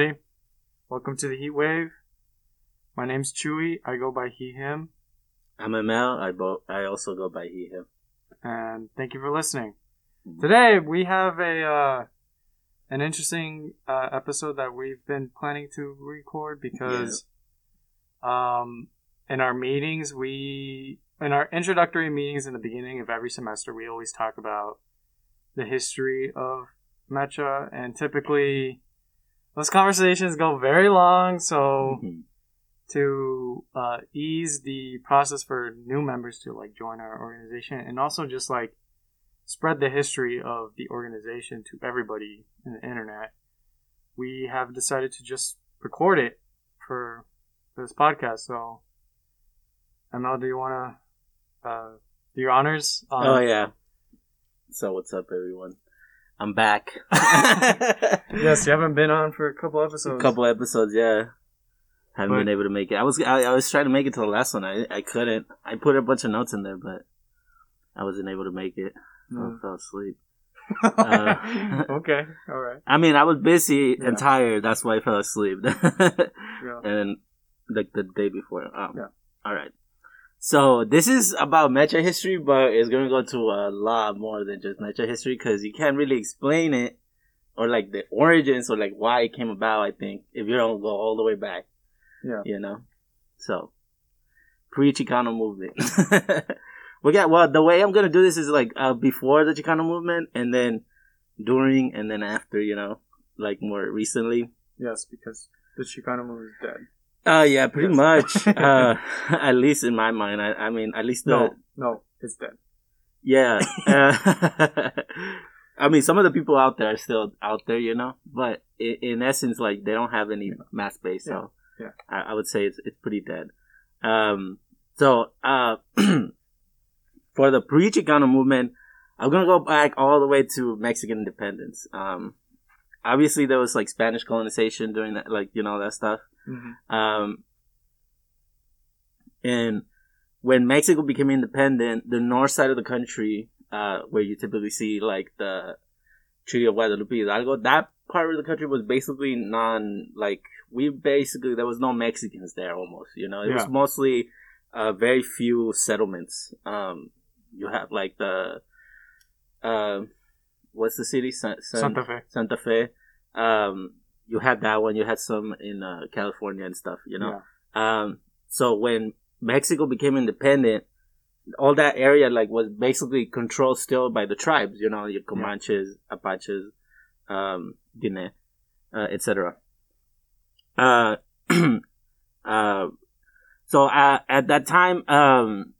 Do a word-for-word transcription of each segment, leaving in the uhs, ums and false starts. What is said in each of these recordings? everybody. Welcome to the Heat Wave. My name's Chewy. I go by he, him. I'm Amel. I, bo- I also go by he, him. And thank you for listening. Today we have a uh, an interesting uh, episode that we've been planning to record because yeah. um, in our meetings, we in our introductory meetings in the beginning of every semester, we always talk about the history of Mecha, and typically those conversations go very long, so mm-hmm. to uh, ease the process for new members to like join our organization, and also just like spread the history of the organization to everybody in the internet, we have decided to just record it for this podcast. So Amel, do you want to uh, do your honors? Um, oh yeah. So what's up, everyone? I'm back. Yes, you haven't been on for a couple episodes. A couple episodes, yeah. Haven't but, been able to make it. I was I, I was trying to make it to the last one. I, I couldn't. I put a bunch of notes in there, but I wasn't able to make it. No. I fell asleep. uh, okay, all right. I mean, I was busy yeah. and tired. That's why I fell asleep. yeah. And like the day before. Um, yeah. All right. So this is about Mecha history, but it's going to go to a lot more than just Mecha history because you can't really explain it or like the origins or like why it came about, I think, if you don't go all the way back. Yeah. You know? So, pre-Chicano movement. we got, well, the way I'm going to do this is like uh, before the Chicano movement and then during and then after, you know, like more recently. Yes, because the Chicano movement is dead. Uh, yeah, pretty yes. much. Uh, at least in my mind. I, I mean, at least no, the, no, it's dead. Yeah. Uh, I mean, some of the people out there are still out there, you know, but in, in essence, like they don't have any yeah. mass base. So yeah. Yeah. I, I would say it's, it's pretty dead. Um, so, uh, for the pre-Chicano movement, I'm going to go back all the way to Mexican independence. Um, obviously there was like Spanish colonization during that, like, you know, that stuff. Mm-hmm. Um, and when Mexico became independent, the north side of the country, uh, where you typically see like the Treaty of Guadalupe Hidalgo, that part of the country was basically non, like we basically, there was no Mexicans there almost, you know, it yeah. was mostly, uh, very few settlements. Um, you have like the, uh, what's the city? San, San, Santa Fe. Santa Fe. Um, You had that one. You had some in uh, California and stuff, you know? Yeah. Um, so when Mexico became independent, all that area, like, was basically controlled still by the tribes, you know, your Comanches, yeah. Apaches, um, Diné, uh, et cetera. Uh, uh, so uh, at that time, um,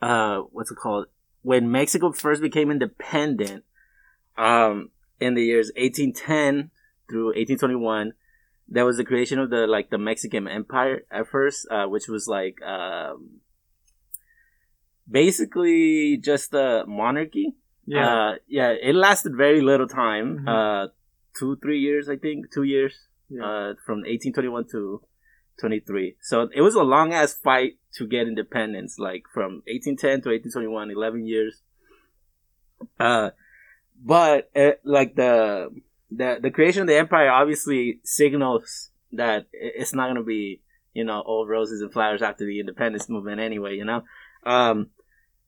uh, what's it called? When Mexico first became independent, um, in the years eighteen ten through eighteen twenty-one, there was the creation of the like the Mexican Empire at first, uh, which was like um, basically just a monarchy. Yeah, uh, yeah. It lasted very little time, mm-hmm. uh, two, three years, I think, two years yeah. uh, from eighteen twenty-one to twenty-three. So it was a long ass fight to get independence, like from eighteen ten to eighteen twenty-one, eleven years. Uh, but it, like the The, the creation of the empire obviously signals that it's not going to be, you know, all roses and flowers after the independence movement anyway, you know. Um,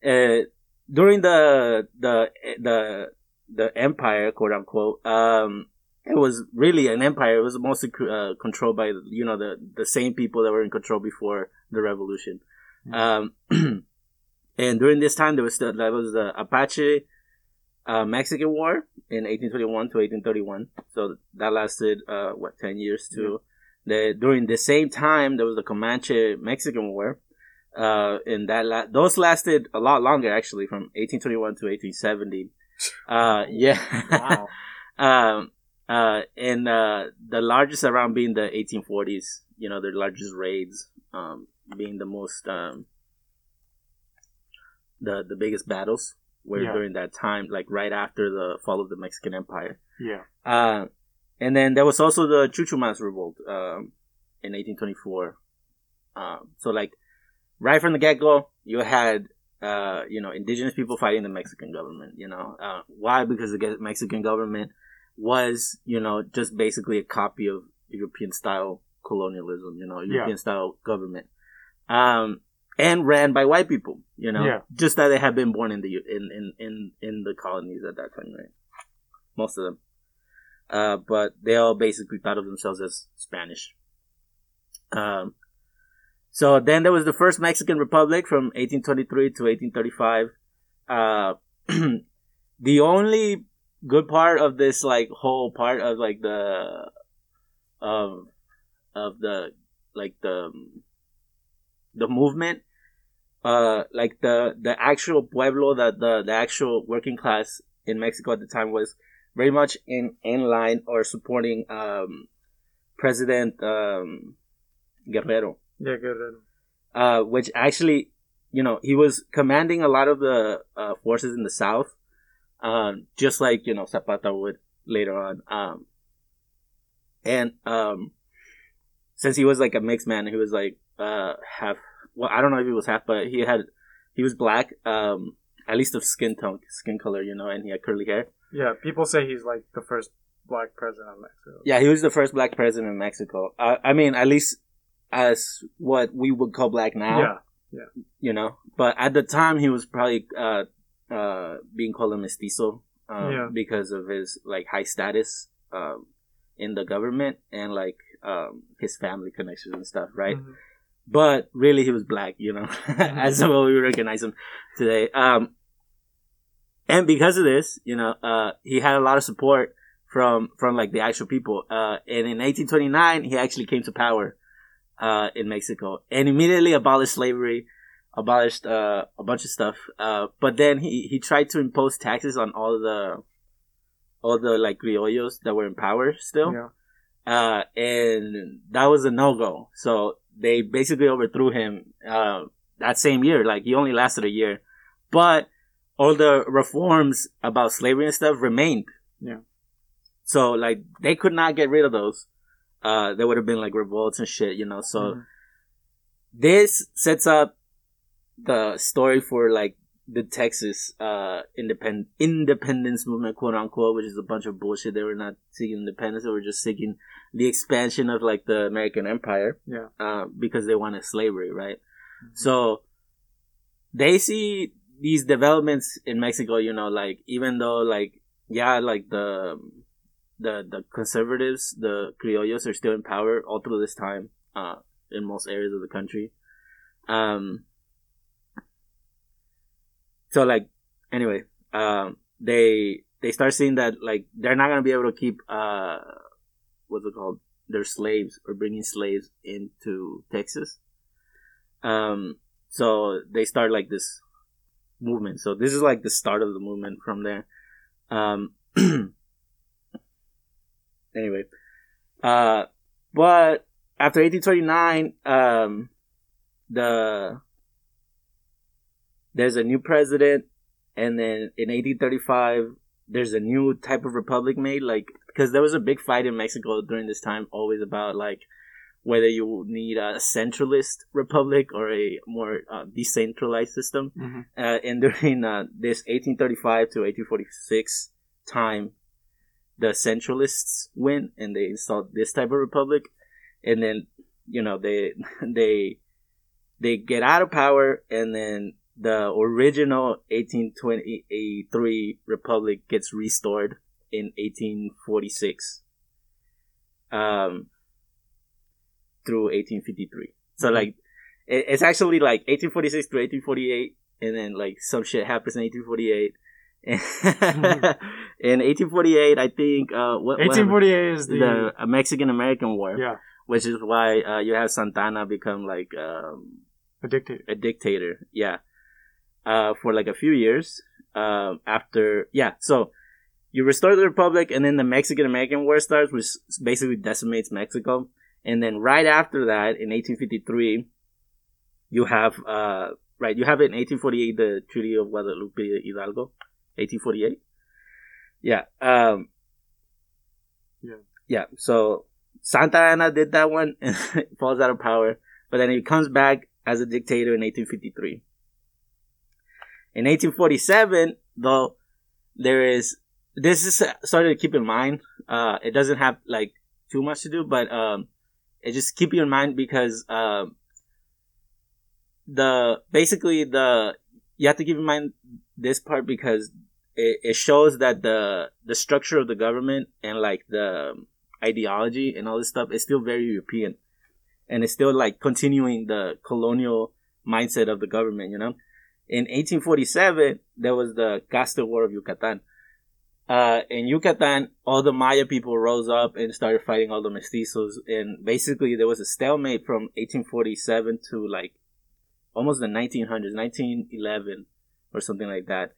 uh, during the, the, the, the empire, quote unquote, um, it was really an empire. It was mostly uh, controlled by, you know, the, the same people that were in control before the revolution. Mm-hmm. Um, and during this time, there was still, there was the Apache, Uh, Mexican War in eighteen twenty-one to eighteen thirty-one. So that lasted, uh, what, ten years too. Yeah. The, during the same time, there was the Comanche Mexican War. Uh, and that, la- those lasted a lot longer actually from eighteen twenty-one to eighteen seventy. Uh, yeah. Wow. um, uh, and, uh, the largest around being the eighteen forties, you know, the largest raids, um, being the most, um, the, the biggest battles. Where yeah. during that time, like right after the fall of the Mexican Empire. Yeah. Uh, and then there was also the Chuchumas Revolt um, in eighteen twenty-four. Uh, so like right from the get-go, you had, uh, you know, indigenous people fighting the Mexican government, you know. Uh, why? Because the Mexican government was, you know, just basically a copy of European-style colonialism, you know, European-style yeah. government, um, and ran by white people, you know, yeah. just that they had been born in the in, in, in, in the colonies at that time, right? Most of them. Uh, but they all basically thought of themselves as Spanish. Um, so then there was the first Mexican Republic from eighteen twenty-three to eighteen thirty-five. Uh, the only good part of this, like, whole part of, like, the, of, of the, like, the, the movement, uh, like, the, the actual pueblo, the, the, the actual working class in Mexico at the time was very much in, in line or supporting, um, President, um, Guerrero. Yeah, Guerrero. Uh, which actually, you know, he was commanding a lot of the, uh, forces in the South. Um, just like, you know, Zapata would later on. Um, and, um, since he was like a mixed man, he was like, uh, half, well, I don't know if he was half, but he had, he was black, um, at least of skin tone, skin color, you know, and he had curly hair. Yeah. People say he's like the first black president of Mexico. Yeah. He was the first black president of Mexico. Uh, I mean, at least as what we would call black now. Yeah. Yeah. You know, but at the time he was probably, uh, uh being called a mestizo um, yeah. because of his like high status um in the government and like um his family connections and stuff, right? Mm-hmm. But really he was black, you know, as well we recognize him today. Um and because of this, you know, uh he had a lot of support from from like the actual people. Uh and in eighteen twenty-nine he actually came to power uh in Mexico and immediately abolished slavery. Abolished uh, a bunch of stuff, uh, but then he, he tried to impose taxes on all the all the like criollos that were in power still, yeah. uh, and that was a no go. So they basically overthrew him uh, that same year. Like he only lasted a year, but all the reforms about slavery and stuff remained. Yeah. So like they could not get rid of those. Uh, there would have been like revolts and shit, you know. So mm-hmm. this sets up the story for like the Texas uh independ- independence movement, quote unquote, which is a bunch of bullshit. They were not seeking independence; they were just seeking the expansion of like the American Empire. Yeah, uh, because they wanted slavery, right? Mm-hmm. So they see these developments in Mexico. You know, like even though like yeah, like the the the conservatives, the criollos, are still in power all through this time uh in most areas of the country. Um. So like, anyway, um, they they start seeing that like they're not gonna be able to keep uh, what's it called, their slaves or bringing slaves into Texas. Um, so they start like this movement. So this is like the start of the movement from there. Um, anyway, uh, but after eighteen twenty-nine, um, the there's a new president, and then in eighteen thirty-five, there's a new type of republic made, like, because there was a big fight in Mexico during this time, always about, like, whether you need a centralist republic or a more uh, decentralized system. Mm-hmm. Uh, and during uh, this eighteen thirty-five to eighteen forty-six time, the centralists win, and they installed this type of republic. And then, you know, they they they get out of power, and then the original eighteen twenty-three republic gets restored in eighteen forty-six um, through eighteen fifty-three. So, mm-hmm. like, it, it's actually, like, eighteen forty-six through eighteen forty-eight, and then, like, some shit happens in eighteen forty-eight. And in eighteen forty-eight, I think... Uh, what, eighteen forty-eight what is the... the Mexican-American War. Yeah. Which is why uh, you have Santa Anna become, like... Um, a dictator. A dictator, yeah. Uh, for like a few years um, after, yeah. So you restore the republic, and then the Mexican-American War starts, which basically decimates Mexico. And then right after that, in eighteen fifty-three, you have uh, right, you have in eighteen forty-eight the Treaty of Guadalupe Hidalgo, eighteen forty-eight. Yeah, um, yeah, yeah. So Santa Anna did that one and falls out of power, but then he comes back as a dictator in eighteen fifty-three. In eighteen forty-seven, though, there is... This is something to keep in mind. Uh, it doesn't have, like, too much to do, but um, just keep your mind because uh, the basically the you have to keep in mind this part because it, it shows that the the structure of the government and like the ideology and all this stuff is still very European, and it's still like continuing the colonial mindset of the government, you know. In eighteen forty-seven, there was the Casta War of Yucatan. Uh, in Yucatan, all the Maya people rose up and started fighting all the mestizos. And basically, there was a stalemate from eighteen forty-seven to like almost the nineteen hundreds, nineteen eleven or something like that.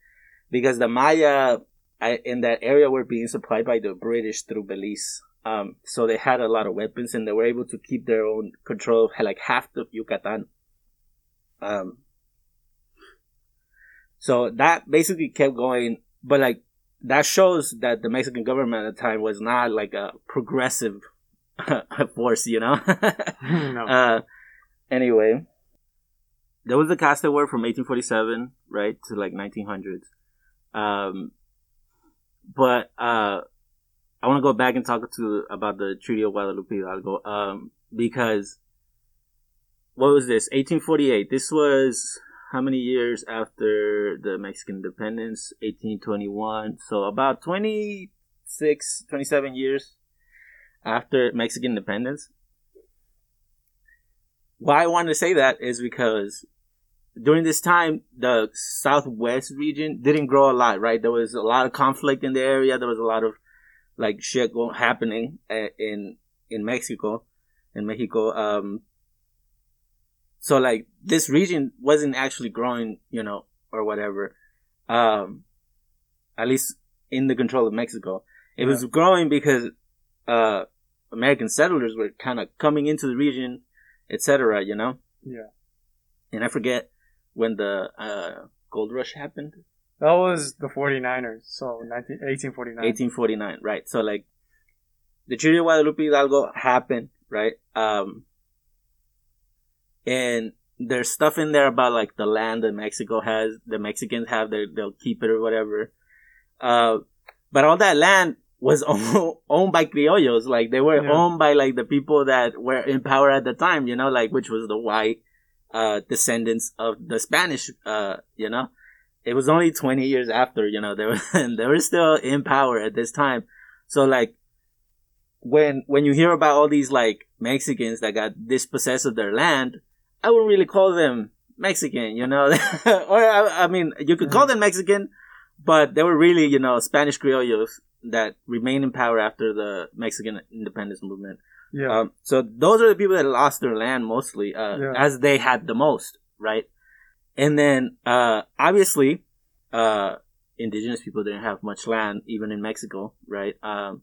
Because the Maya I, in that area were being supplied by the British through Belize. Um, so they had a lot of weapons and they were able to keep their own control of like half of Yucatan. Um, So that basically kept going, but like that shows that the Mexican government at the time was not like a progressive force, you know? No. Uh, anyway, there was the Casta War from eighteen forty-seven, right, to like nineteen hundreds. Um, but uh, I want to go back and talk to about the Treaty of Guadalupe Hidalgo um, because what was this? eighteen forty-eight. This was... how many years after the Mexican independence? eighteen twenty-one. So about twenty-six, twenty-seven years after Mexican independence. Why I want to say that is because during this time, the Southwest region didn't grow a lot, right? There was a lot of conflict in the area. There was a lot of like shit happening in, in Mexico, in Mexico, um, so, like, this region wasn't actually growing, you know, or whatever, um, at least in the control of Mexico. It yeah. was growing because uh, American settlers were kind of coming into the region, et cetera, you know? Yeah. And I forget when the uh, gold rush happened. That was the forty-niners, so nineteen, eighteen forty-nine. eighteen forty-nine, right. So, like, the Treaty of Guadalupe Hidalgo happened, right? Um... And there's stuff in there about, like, the land that Mexico has, the Mexicans have, they'll keep it or whatever. Uh, but all that land was owned, owned by criollos. Like, they were yeah. owned by, like, the people that were in power at the time, you know, like, which was the white uh, descendants of the Spanish, uh, you know. It was only twenty years after, you know, they were, they were still in power at this time. So, like, when when you hear about all these, like, Mexicans that got dispossessed of their land, I wouldn't really call them Mexican, you know, or I, I mean, you could call them Mexican, but they were really, you know, Spanish criollos that remained in power after the Mexican independence movement. Yeah. Um, so those are the people that lost their land mostly, uh, yeah. as they had the most, right? And then, uh, obviously, uh, indigenous people didn't have much land, even in Mexico, right? Um,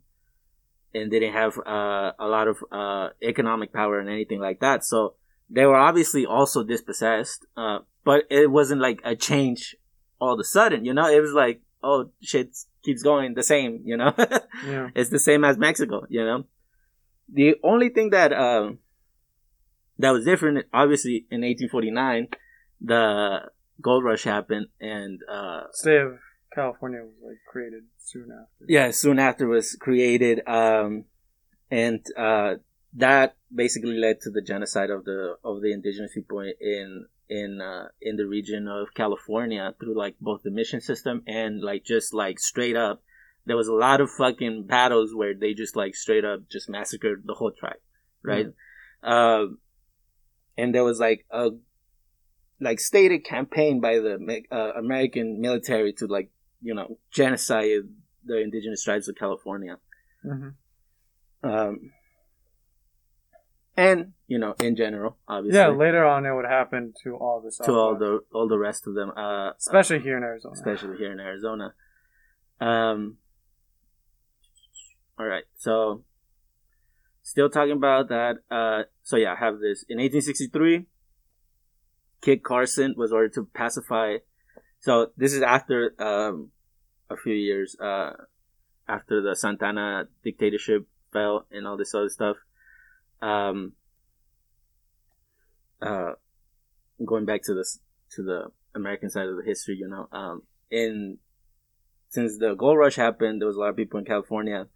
and they didn't have, uh, a lot of, uh, economic power and anything like that. So, they were obviously also dispossessed, uh, but it wasn't like a change all of a sudden, you know? It was like, oh, shit keeps going the same, you know? Yeah. It's the same as Mexico, you know? The only thing that um, that was different, obviously, in eighteen forty-nine, the gold rush happened, and... Uh, State of California was, like, created soon after. Yeah, soon after was created, um, and... Uh, that basically led to the genocide of the of the indigenous people in in uh, in the region of California through like both the mission system and like just like straight up, there was a lot of fucking battles where they just like straight up just massacred the whole tribe, right? Mm-hmm. Uh, and there was like a like stated campaign by the uh, American military to like you know genocide the indigenous tribes of California. Mm-hmm. Um. And, you know, in general, obviously. Yeah, later on it would happen to all the Southwest. To all the all the rest of them. Uh, especially here in Arizona. Especially here in Arizona. Um, all right, so still talking about that. Uh, so, yeah, I have this. In eighteen sixty-three, Kit Carson was ordered to pacify. So this is after um, a few years uh, after the Santa Anna dictatorship fell and all this other stuff. Um, uh, going back to this, to the American side of the history, you know, um, in, since the gold rush happened, there was a lot of people in California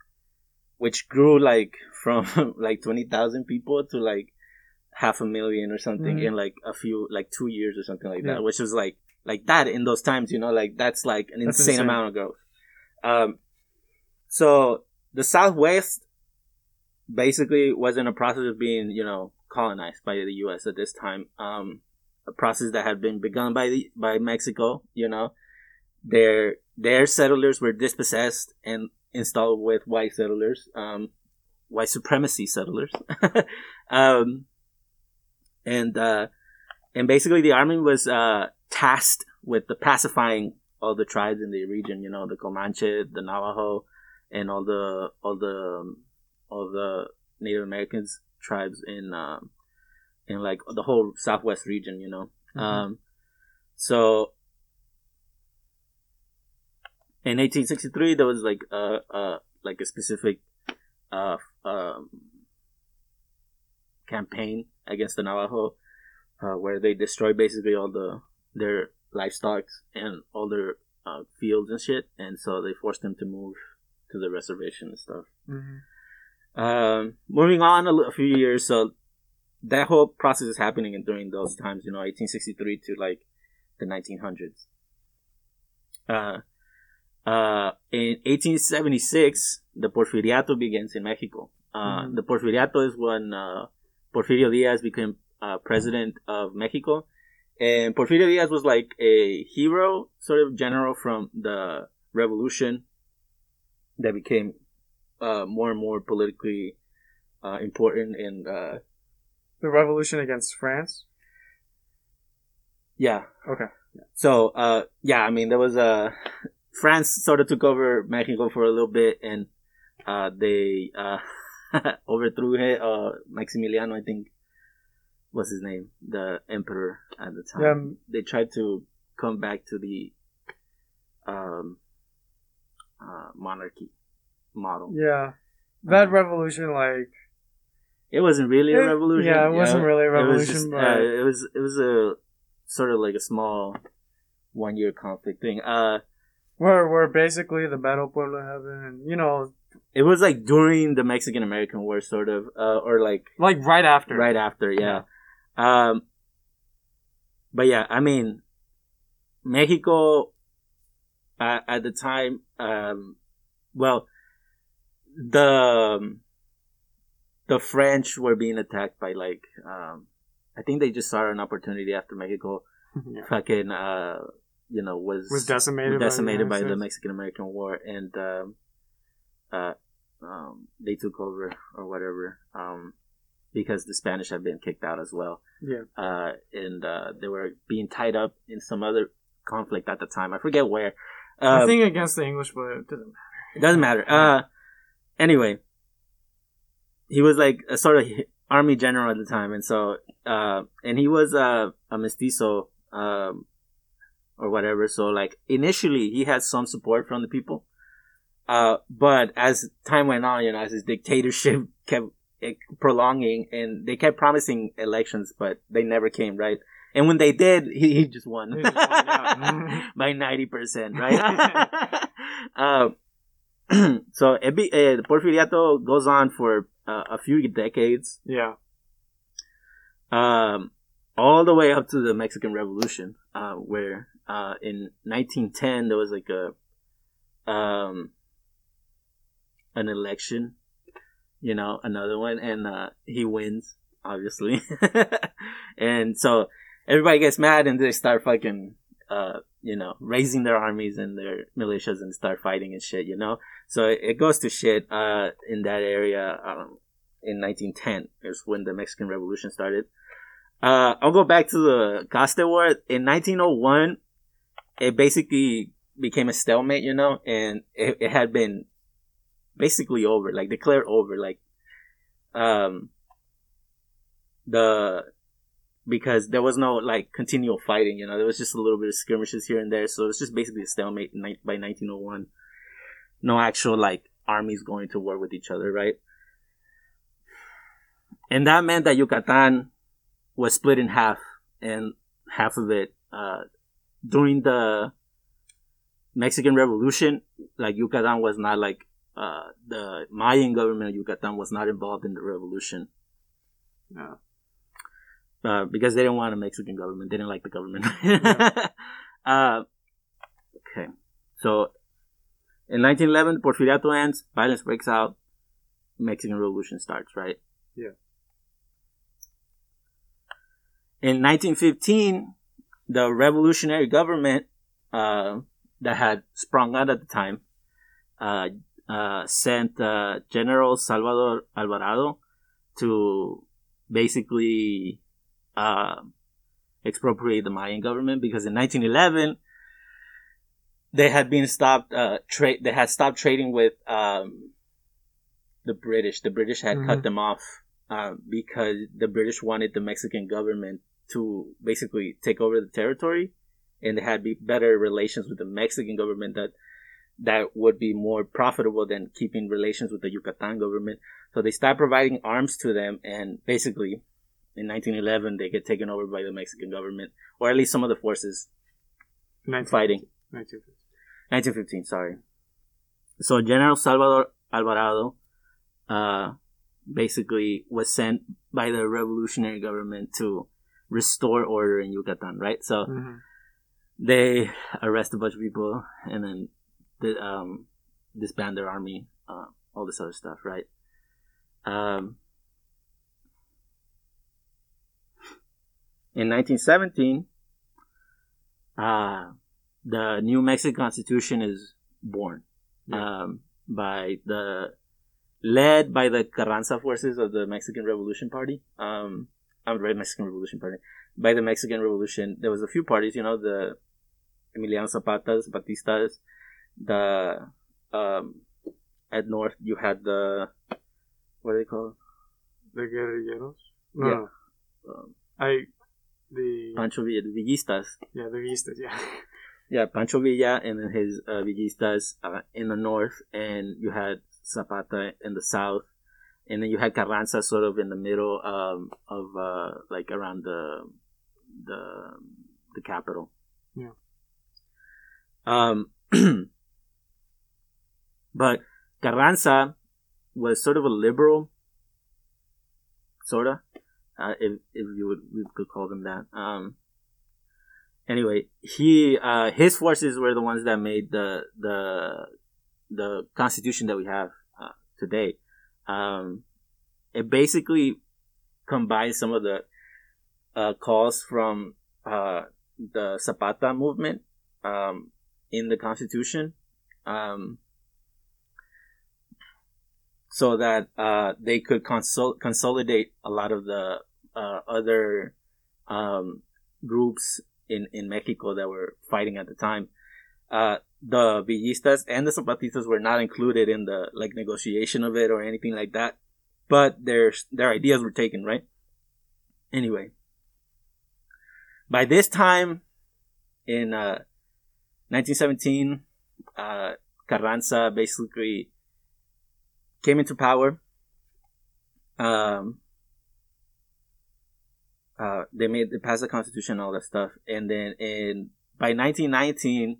which grew like from like twenty thousand people to like half a million or something mm-hmm. in like a few, like two years or something like yeah. that, which was like, like that in those times, you know, like that's like an that's insane, insane amount of growth. Um, so the Southwest basically was in a process of being, you know, colonized by the U S at this time. Um, a process that had been begun by the, by Mexico, you know, their, their settlers were dispossessed and installed with white settlers, um, white supremacy settlers. um, and, uh, and basically the army was, uh, tasked with the pacifying all the tribes in the region, you know, the Comanche, the Navajo, and all the, all the, um, all the Native Americans tribes in, um, in like the whole Southwest region, you know? Mm-hmm. Um, so, in eighteen sixty-three, there was like a uh, like a specific uh, um, campaign against the Navajo, uh, where they destroyed basically all the their livestock and all their uh, fields and shit, and so they forced them to move to the reservation and stuff. Mm-hmm. Um, moving on a, a few years, so that whole process is happening and during those times, you know, eighteen sixty-three to like the nineteen hundreds. Uh, Uh, in eighteen seventy-six, the Porfiriato begins in Mexico. Uh, mm-hmm. The Porfiriato is when uh, Porfirio Diaz became uh, president of Mexico. And Porfirio Diaz was like a hero, sort of general from the revolution that became uh, more and more politically uh, important. And uh, the revolution against France? Yeah. Okay. So, uh, yeah, I mean, there was a... France sort of took over Mexico for a little bit, and uh, they uh, overthrew it. Uh, Maximiliano, I think, was his name, the emperor at the time. Um, they tried to come back to the um, uh, monarchy model. Yeah, that um, revolution, like it wasn't really it, a revolution. Yeah, it yeah, wasn't really a revolution. It was, just, but... uh, it was it was a sort of like a small one year conflict thing. Uh. Where, where basically the Battle of Puebla happened, and, you know... It was, like, during the Mexican-American War, sort of, uh, or, like... Like, right after. Right after, yeah. yeah. Um, but, yeah, I mean, Mexico, uh, at the time, um, well, the the French were being attacked by, like, um, I think they just saw an opportunity after Mexico yeah. fucking... Uh, you know, was, was decimated, decimated by, the, by the Mexican-American War, and um, uh, um, they took over or whatever, um, because the Spanish had been kicked out as well. Yeah, uh, and uh, they were being tied up in some other conflict at the time. I forget where. Um, I think against the English, but it doesn't matter. It doesn't matter. Uh, anyway, he was like a sort of army general at the time, and so uh, and he was uh, a mestizo. Um, or whatever. So like initially he had some support from the people. Uh, but as time went on, you know, as his dictatorship kept prolonging and they kept promising elections, but they never came, right? And when they did, he, he just won, he just won by ninety percent, right? um, so it be, uh, the Porfiriato goes on for uh, a few decades. Yeah. Um, all the way up to the Mexican Revolution, uh, where, Uh, in nineteen ten, there was like a um, an election, you know, another one, and uh, he wins, obviously. And so everybody gets mad and they start fucking, uh, you know, raising their armies and their militias and start fighting and shit, you know? So it, it goes to shit uh, in that area um, in nineteen ten is when the Mexican Revolution started. Uh, I'll go back to the Costa War. In nineteen oh one, it basically became a stalemate, you know, and it, it had been basically over, like declared over, like, um, the, because there was no like continual fighting, you know, there was just a little bit of skirmishes here and there. So it was just basically a stalemate by nineteen oh one. No actual like armies going to war with each other, right? And that meant that Yucatan was split in half, and half of it, uh, during the Mexican Revolution, like Yucatan was not like Uh, the Mayan government of Yucatan was not involved in the revolution. No. Uh, because they didn't want a Mexican government. They didn't like the government. Yeah. uh, okay. So, in nineteen eleven, Porfiriato ends, violence breaks out, Mexican Revolution starts, right? Yeah. In nineteen fifteen, the revolutionary government uh, that had sprung out at the time uh, uh, sent uh, General Salvador Alvarado to basically uh, expropriate the Mayan government, because in nineteen eleven... They had been stopped. Uh, trade. They had stopped trading with um, the British. The British had mm-hmm. cut them off uh, because the British wanted the Mexican government to basically take over the territory, and they had be better relations with the Mexican government that that would be more profitable than keeping relations with the Yucatan government. So they stopped providing arms to them, and basically, in nineteen eleven, they get taken over by the Mexican government, or at least some of the forces fighting. nineteen fifteen, sorry. So General Salvador Alvarado uh, basically was sent by the revolutionary government to restore order in Yucatan, right? So mm-hmm. they arrest a bunch of people and then the, um, disband their army, uh, all this other stuff, right? Um, in nineteen seventeen, uh, the new Mexican Constitution is born, yeah. um, by the led by the Carranza forces of the Mexican Revolution Party. Um, I'm right, Mexican Revolution Party. By the Mexican Revolution, there was a few parties, you know, the Emiliano Zapatas, Zapatistas. The um, at north you had the what are they called? The Guerrilleros. No, yeah. um, I the Pancho Villa, the Villistas. Yeah, the Villistas. Yeah. Yeah, Pancho Villa and then his uh, Villistas uh, in the north, and you had Zapata in the south, and then you had Carranza sort of in the middle um, of uh, like around the the the capital. Yeah. Um, but Carranza was sort of a liberal, sorta, uh, if if you would we could call them that. Um. Anyway, he uh, his forces were the ones that made the the the constitution that we have uh, today. Um, it basically combines some of the uh, calls from uh, the Zapata movement um, in the constitution, um, so that uh, they could consol- consolidate a lot of the uh, other um, groups in in Mexico that were fighting at the time. Uh, the Villistas and the Zapatistas were not included in the like negotiation of it or anything like that, but their their ideas were taken, right? Anyway, by this time in uh, nineteen seventeen, uh, Carranza basically came into power. Um, Uh, they made they passed the constitution and all that stuff, and then in by nineteen nineteen,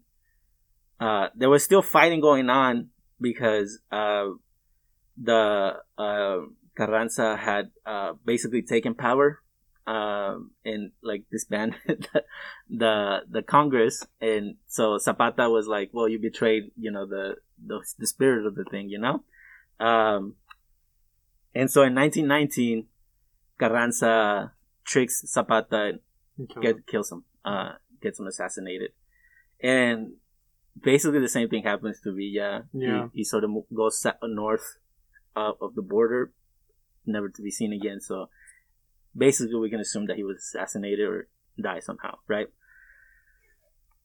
uh, there was still fighting going on because uh, the uh, Carranza had uh, basically taken power uh, and like disbanded the, the the Congress, and so Zapata was like, "Well, you betrayed, you know, the the, the spirit of the thing, you know," um, and so in nineteen nineteen, Carranza tricks Zapata, kill get him. kills him, uh, gets him assassinated, and basically the same thing happens to Villa. Yeah, he, he sort of goes north uh, of the border, never to be seen again. So basically, we can assume that he was assassinated or died somehow, right?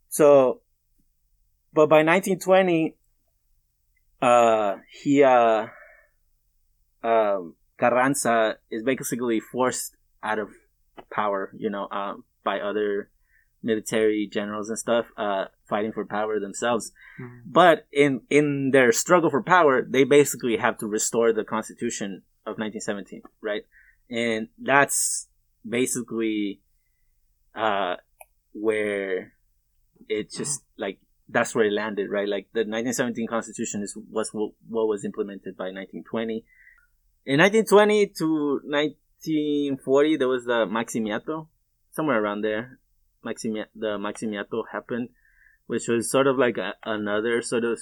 So, but by nineteen twenty, uh, he uh, uh, Carranza is basically forced out of power, you know, uh, by other military generals and stuff, uh, fighting for power themselves. Mm-hmm. But in, in their struggle for power, they basically have to restore the Constitution of nineteen seventeen, right? And that's basically, uh, where it just, like, that's where it landed, right? Like the nineteen seventeen Constitution is was what, what was implemented by nineteen twenty. In nineteen twenty to nineteen forty, there was the Maximiliano, somewhere around there. Maximia, the Maximiliano happened, which was sort of like a, another sort of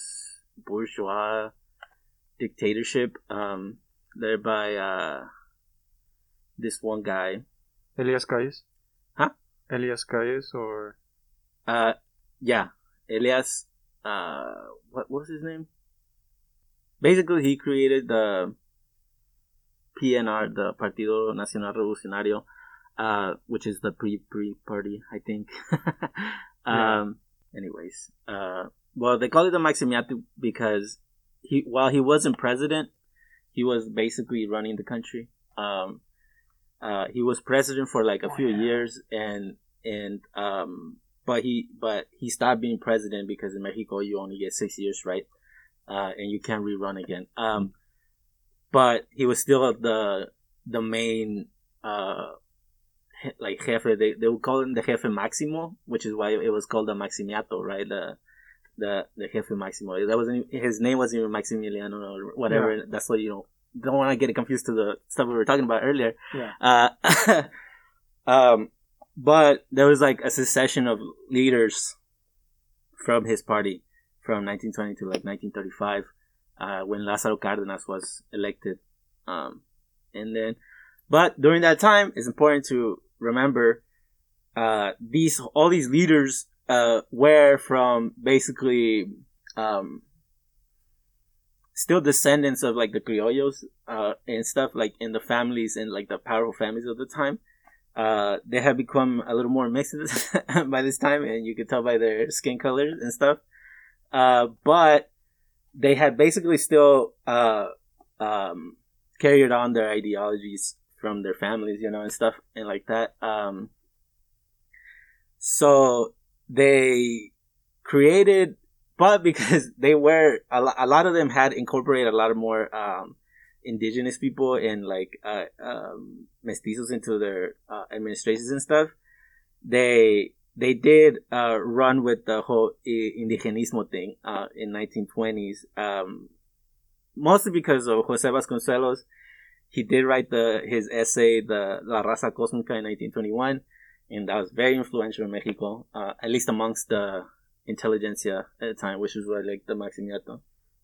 bourgeois dictatorship, um, there by uh, this one guy, Elias Calles. Huh? Elias Calles, or uh, yeah, Elias. Uh, what, what was his name? Basically, he created the P N R, the Partido Nacional Revolucionario, uh, which is the pre pre party, I think. um, yeah. Anyways, uh, well, they call it the Maximiliano because he, while he wasn't president, he was basically running the country. Um, uh, he was president for like a few oh, yeah. years, and and um, but he but he stopped being president because in Mexico you only get six years, right? Uh, and you can't rerun again. Um. Mm-hmm. But he was still the the main, uh, he, like, jefe. They, they would call him the jefe máximo, which is why it was called the Maximiliano, right? The the the jefe máximo. That wasn't his name, wasn't even Maximiliano or whatever. Yeah. That's what, you know, don't want to get it confused to the stuff we were talking about earlier. Yeah. Uh, um, but there was like a succession of leaders from his party from nineteen twenty to like nineteen thirty-five. Uh, when Lázaro Cárdenas was elected. Um, and then, but during that time, it's important to remember, uh, these, all these leaders, uh, were from basically, um, still descendants of like the criollos, uh, and stuff, like in the families and like the powerful families of the time. Uh, they have become a little more mixed by this time, and you could tell by their skin colors and stuff. Uh, but, they had basically still uh, um, carried on their ideologies from their families, you know, and stuff and like that. Um, so they created, but because they were, a lot, a lot of them had incorporated a lot of more um, indigenous people and like uh, um, mestizos into their uh, administrations and stuff. They... They did uh, run with the whole indigenismo thing uh, in nineteen twenties, um, mostly because of Jose Vasconcelos. He did write the his essay, the La Raza Cosmica, in nineteen twenty-one, and that was very influential in Mexico, uh, at least amongst the intelligentsia at the time, which is what, like the Maximiliano.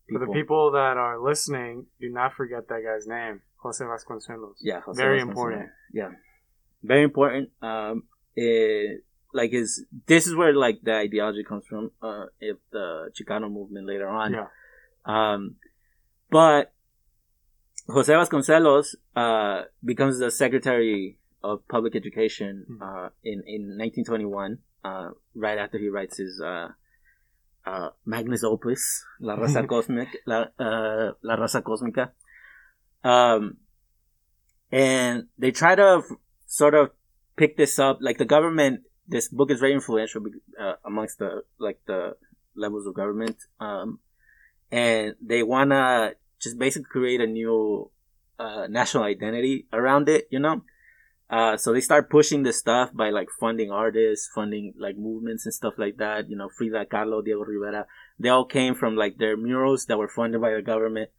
For the people that are listening, do not forget that guy's name, Jose Vasconcelos. Yeah, Jose very Vasconcelos. important. Yeah, very important. Um, it, Like his, this is where like the ideology comes from, uh, if the Chicano movement later on. Yeah. Um, but Jose Vasconcelos, uh, becomes the Secretary of Public Education, mm-hmm. uh, in, in nineteen twenty-one, uh, right after he writes his, uh, uh, magnus opus, La Raza Cosmic, La, uh, La Raza Cosmica. Um, and they try to f- sort of pick this up, like the government. This book is very influential uh, amongst the like the levels of government, um, and they wanna just basically create a new uh, national identity around it, you know. Uh, so they start pushing this stuff by like funding artists, funding like movements and stuff like that. You know, Frida Kahlo, Diego Rivera, they all came from like their murals that were funded by the government.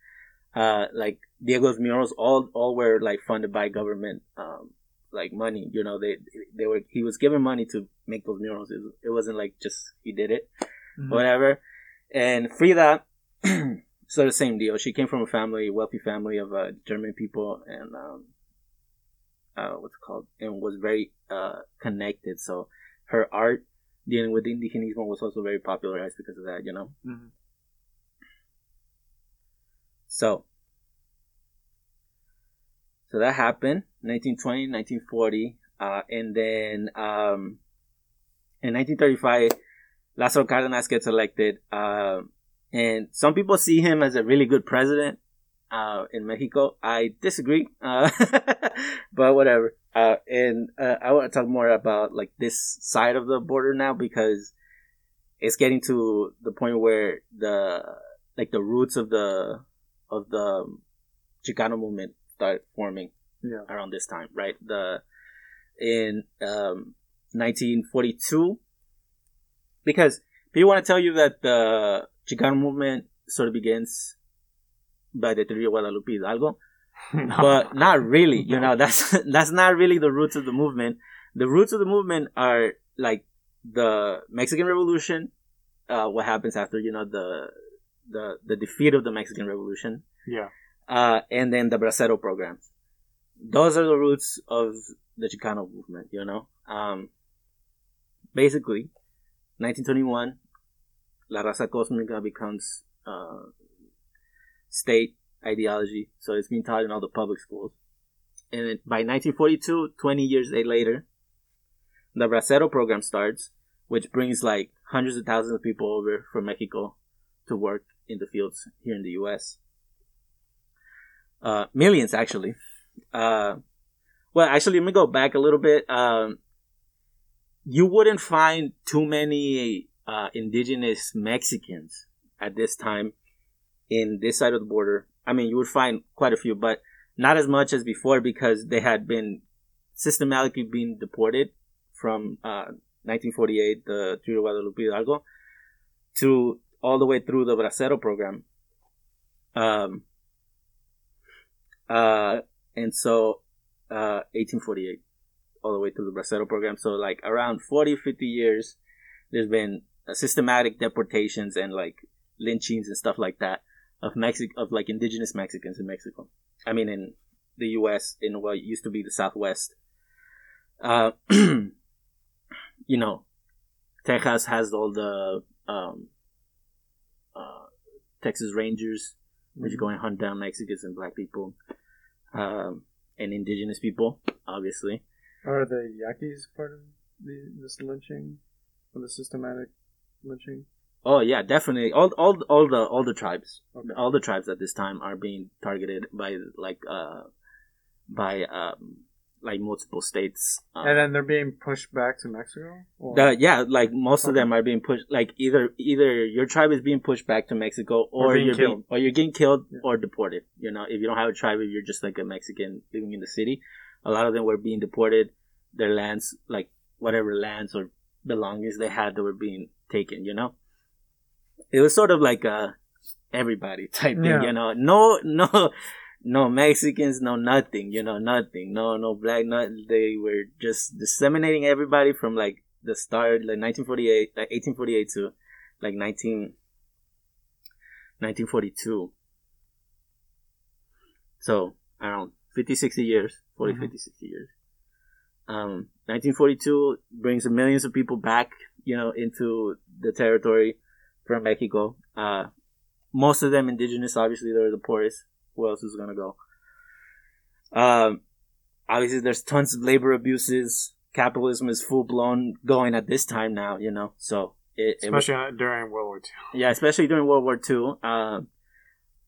Uh, like Diego's murals, all all were like funded by government. Um, like money, you know, they they were he was given money to make those murals. It, it wasn't like just he did it, mm-hmm. whatever. And Frida, sort of same deal. She came from a family, wealthy family of uh, German people, and um, uh, what's it called, and was very uh connected. So her art dealing with indigenismo was also very popularized because of that, you know. Mm-hmm. So. So that happened, nineteen twenty, nineteen forty, uh, and then um, in nineteen thirty-five, Lázaro Cárdenas gets elected, uh, and some people see him as a really good president uh, in Mexico. I disagree, uh, but whatever. Uh, and uh, I want to talk more about like this side of the border now because it's getting to the point where the like the roots of the of the Chicano movement start forming yeah. around this time, right? The in um, nineteen forty-two, because People want to tell you that the Chicano movement sort of begins by the Treaty of Guadalupe Hidalgo, no. But not really. You know, that's that's not really the roots of the movement. The roots of the movement are like the Mexican Revolution. Uh, what happens after, you know, the the the defeat of the Mexican Revolution? Yeah, uh, and then the Bracero program. Those are the roots of the Chicano movement. You know, um, basically, nineteen twenty-one, La Raza Cosmica becomes uh, state ideology, so it's being taught in all the public schools. And then by nineteen forty-two, twenty years later, the Bracero program starts, which brings like hundreds of thousands of people over from Mexico to work in the fields here in the U S. Uh, millions, actually. Uh, well, actually, let me go back a little bit. Um, you wouldn't find too many uh, indigenous Mexicans at this time in this side of the border. I mean, you would find quite a few, but not as much as before because they had been systematically being deported from uh, nineteen forty-eight, the Treaty of Guadalupe Hidalgo, to all the way through the Bracero program. Um, uh, and so uh, eighteen forty-eight, all the way through the Bracero program. So like around forty, fifty years, there's been uh, systematic deportations and like lynchings and stuff like that of Mexi- of like indigenous Mexicans in Mexico. I mean, in the U S, in what used to be the Southwest. Uh, you know, Texas has all the um, uh, Texas Rangers, mm-hmm. which go and hunt down Mexicans and black people um, and indigenous people, obviously. Are the Yaquis part of the, this lynching, or the systematic lynching? Oh yeah, definitely. All all all the all the tribes, okay. all the tribes at this time are being targeted by like uh by um like multiple states, um, and then they're being pushed back to Mexico. The, yeah, like most okay. of them are being pushed. Like either either your tribe is being pushed back to Mexico, or, or being you're killed. Being, or you're getting killed yeah. or deported. You know, if you don't have a tribe, if you're just like a Mexican living in the city, a lot of them were being deported. Their lands, like whatever lands or belongings they had, that were being taken. You know. It was sort of like a everybody type thing, yeah. you know. No, no, no Mexicans, no nothing, you know, nothing. No, no black, no. They were just disseminating everybody from like the start, like nineteen forty-eight, like eighteen forty-eight to like nineteen, nineteen forty-two. So around fifty, sixty years, forty, mm-hmm. fifty, sixty years. Um, nineteen forty-two brings millions of people back, you know, into the territory. From Mexico, uh, most of them indigenous. Obviously, they're the poorest. Who else is gonna go? Um, obviously, there's tons of labor abuses. Capitalism is full blown going at this time now. You know, so it, especially it was, during World War Two. Yeah, especially during World War Two. Uh,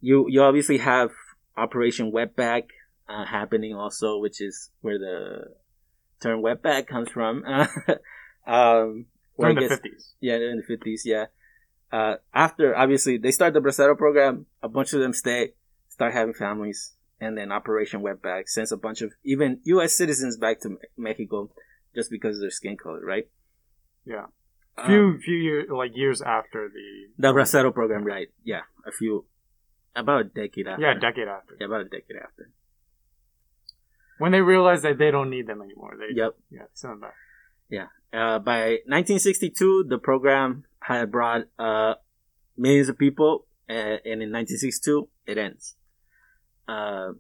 you you obviously have Operation Wetback uh, happening also, which is where the term Wetback comes from. um, in the fifties. Yeah, in the fifties. Yeah. Uh, after, obviously, they start the Bracero program, a bunch of them stay, start having families, and then Operation Wetback sends a bunch of even U S citizens back to Mexico just because of their skin color, right? Yeah. A few, um, few years, like years after the... The Bracero program, right. Yeah. A few, about a decade after. Yeah, a decade after. Yeah, about a decade after. When they realize that they don't need them anymore. They, yep. Yeah, send them back. Yeah. Uh, by nineteen sixty-two, the program had brought uh, millions of people, uh, and in nineteen sixty-two, it ends. Uh,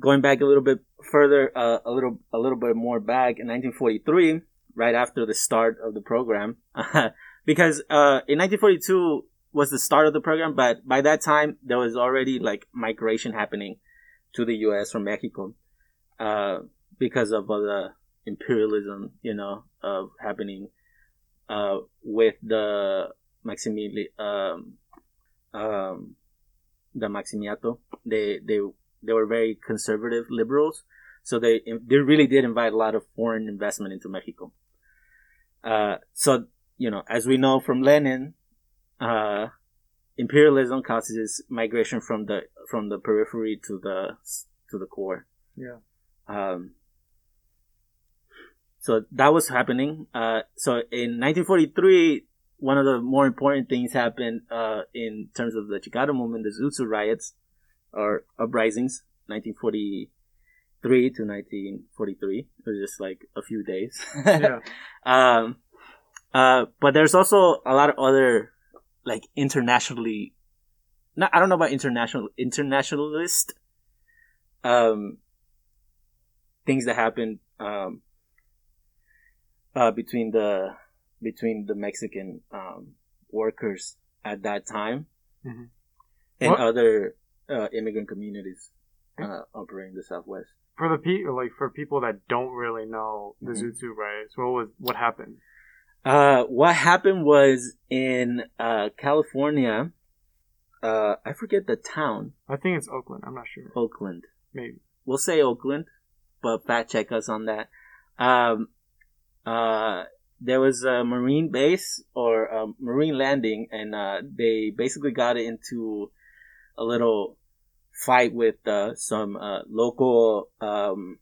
going back a little bit further, uh, a little a little bit more back in nineteen forty-three, right after the start of the program, uh, because uh, in nineteen forty-two was the start of the program, but by that time, there was already like migration happening to the U S from Mexico uh, because of all the imperialism, you know, of happening uh, with the Maximili- um, um, the Maximiato. They they they were very conservative liberals, so they they really did invite a lot of foreign investment into Mexico. Uh, so you know, as we know from Lenin, uh, imperialism causes migration from the from the periphery to the to the core. Yeah. Um, So that was happening. Uh, so in nineteen forty-three, one of the more important things happened uh, in terms of the Chicano movement, the Zuzu riots or uprisings, nineteen forty-three to nineteen forty-three. It was just like a few days. Yeah. um, uh, but there's also a lot of other, like, internationally, not, I don't know about international, internationalist um, things that happened um, uh, between the, between the Mexican um, workers at that time, mm-hmm. and what? other uh, immigrant communities uh, operating the Southwest. For the pe- like for people that don't really know the mm-hmm. Zuzu riots, what was what happened? Uh, what happened was in uh, California. Uh, I forget the town. I think it's Oakland. I'm not sure. Oakland, maybe we'll say Oakland, but fact check us on that. Um, uh. There was a Marine base or a Marine landing, and uh, they basically got into a little fight with uh, some uh, local, um,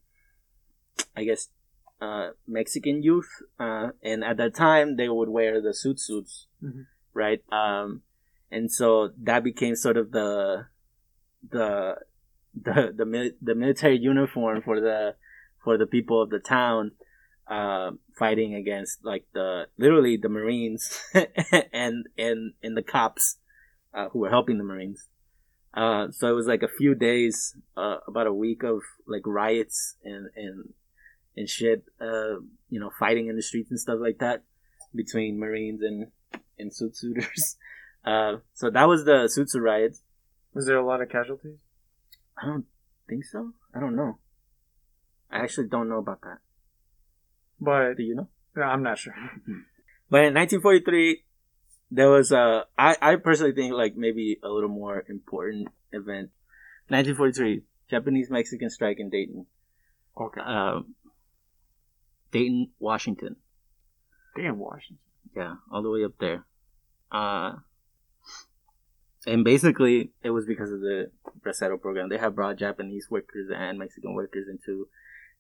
I guess, uh, Mexican youth. Uh, and at that time, they would wear the suit suits, mm-hmm. right? Um, and so that became sort of the the the the, mil- the military uniform for the for the people of the town. Uh, fighting against like the literally the Marines and and and the cops uh, who were helping the Marines. Uh, so it was like a few days, uh, about a week of like riots and and and shit. Uh, you know, fighting in the streets and stuff like that between Marines and and suit-suiters. Uh, so that was the Suitsu riots. Was there a lot of casualties? I don't think so. I don't know. I actually don't know about that. But do you know? No, I'm not sure. But in nineteen forty-three, there was a, I, I personally think like maybe a little more important event. nineteen forty-three, Japanese-Mexican strike in Dayton. Okay. Um, Dayton, Washington. Damn, Washington. Yeah, all the way up there. Uh, and basically, it was because of the Bracero program. They had brought Japanese workers and Mexican workers into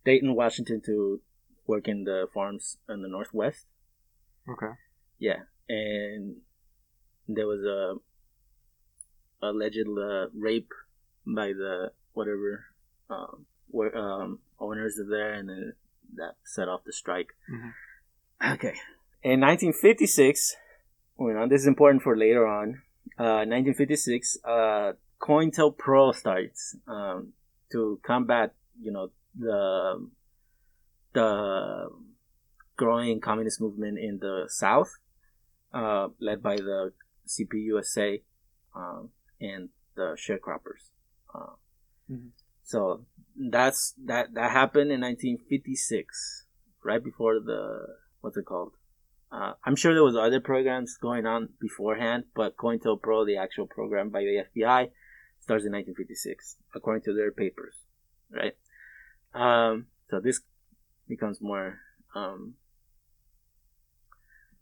Dayton, Washington to work in the farms in the Northwest. Okay. Yeah. And there was a alleged uh, rape by the whatever um, were, um, owners of there, and then that set off the strike. Mm-hmm. Okay. In nineteen fifty-six, well, you know, this is important for later on, uh, nineteen fifty-six, uh, COINTELPRO starts um, to combat, you know, the... the growing communist movement in the South, uh, led by the C P U S A um, and the sharecroppers. Uh, mm-hmm. So that's that. That happened in nineteen fifty-six, right before the what's it called? Uh, I'm sure there was other programs going on beforehand, but COINTELPRO, the actual program by the F B I, starts in nineteen fifty-six, according to their papers, right? Um, so this becomes more, um,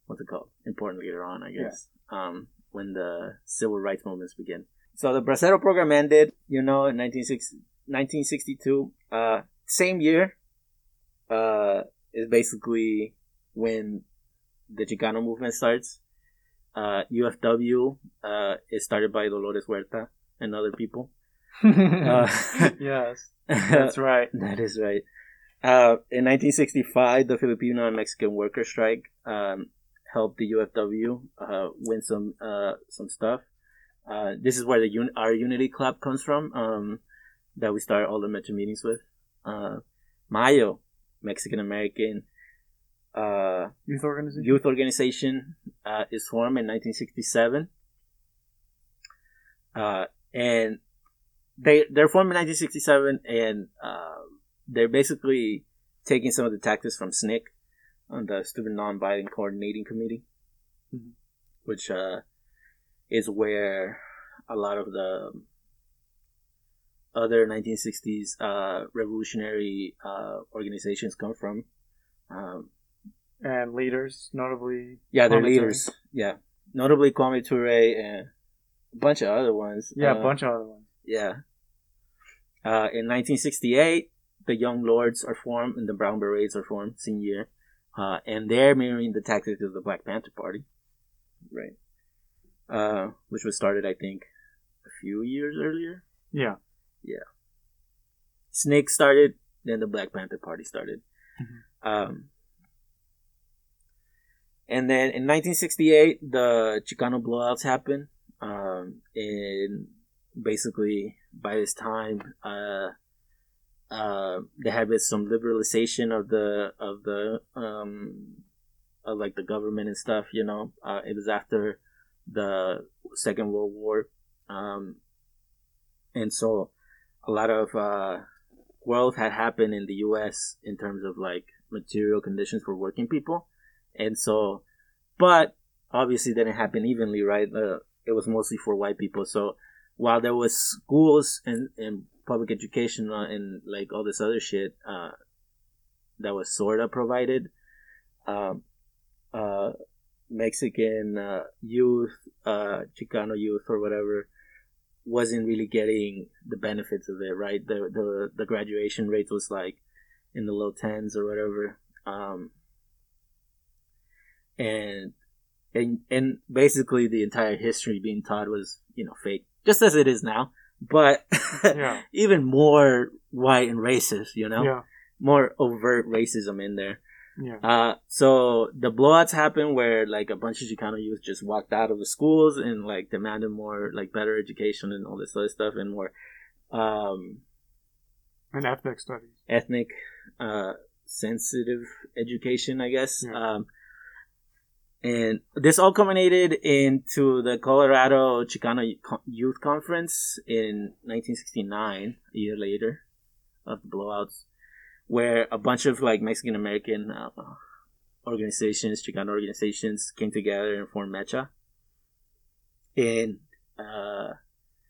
what's it called? important later on, I guess, yeah. um, when the civil rights movements begin. So the Bracero program ended, you know, in nineteen sixty-two. Uh, same year uh, is basically when the Chicano movement starts. Uh, U F W uh, is started by Dolores Huerta and other people. uh, yes, that's right. That is right. Uh, in nineteen sixty-five, the Filipino and Mexican worker strike um, helped the U F W uh, win some uh, some stuff. Uh, this is where the un- our Unity Club comes from, um, that we start all the Mecha meetings with. Uh, Maya, Mexican-American uh, Youth Organization, Youth Organization uh, is formed in nineteen sixty-seven. Uh, and they, they're formed in nineteen sixty-seven, and... Uh, they're basically taking some of the tactics from S N C C on the Student Nonviolent Coordinating Committee, mm-hmm. which uh, is where a lot of the other nineteen sixties uh, revolutionary uh, organizations come from. Um, and leaders, notably... Yeah, they're leaders. Yeah. Notably Kwame Ture and a bunch of other ones. Yeah, uh, a bunch of other ones. Yeah. Uh, in nineteen sixty-eight... the Young Lords are formed and the Brown Berets are formed, senior, uh, and they're mirroring the tactics of the Black Panther Party. right? Uh, which was started, I think, a few years earlier. Yeah. Yeah. Snake started, then the Black Panther Party started. Mm-hmm. Um, and then in nineteen sixty-eight, the Chicano blowouts happened. Um, and basically, by this time, uh, uh, there had been some liberalization of the of the um, of like the government and stuff. You know, uh, it was after the Second World War, um, and so a lot of uh, growth had happened in the U S in terms of like material conditions for working people, and so, but obviously that didn't happen evenly, right? Uh, it was mostly for white people. So while there was schools and, and public education and like all this other shit uh, that was sort of provided, um, uh, Mexican uh, youth, uh, Chicano youth or whatever, wasn't really getting the benefits of it, right? The the, the graduation rate was like in the low tens or whatever, um, and and and basically the entire history being taught was, you know, fake, just as it is now, but yeah. Even more white and racist, you know, yeah. More overt racism in there. Yeah. Uh, so the blowouts happened where like a bunch of Chicano youth just walked out of the schools and like demanded more like better education and all this other stuff and more, um, and ethnic studies, ethnic, uh, sensitive education, I guess. Yeah. Um, and this all culminated into the Colorado Chicano Youth Conference in nineteen sixty-nine, a year later of the blowouts, where a bunch of like Mexican-American uh, organizations, Chicano organizations, came together and formed Mecha in uh,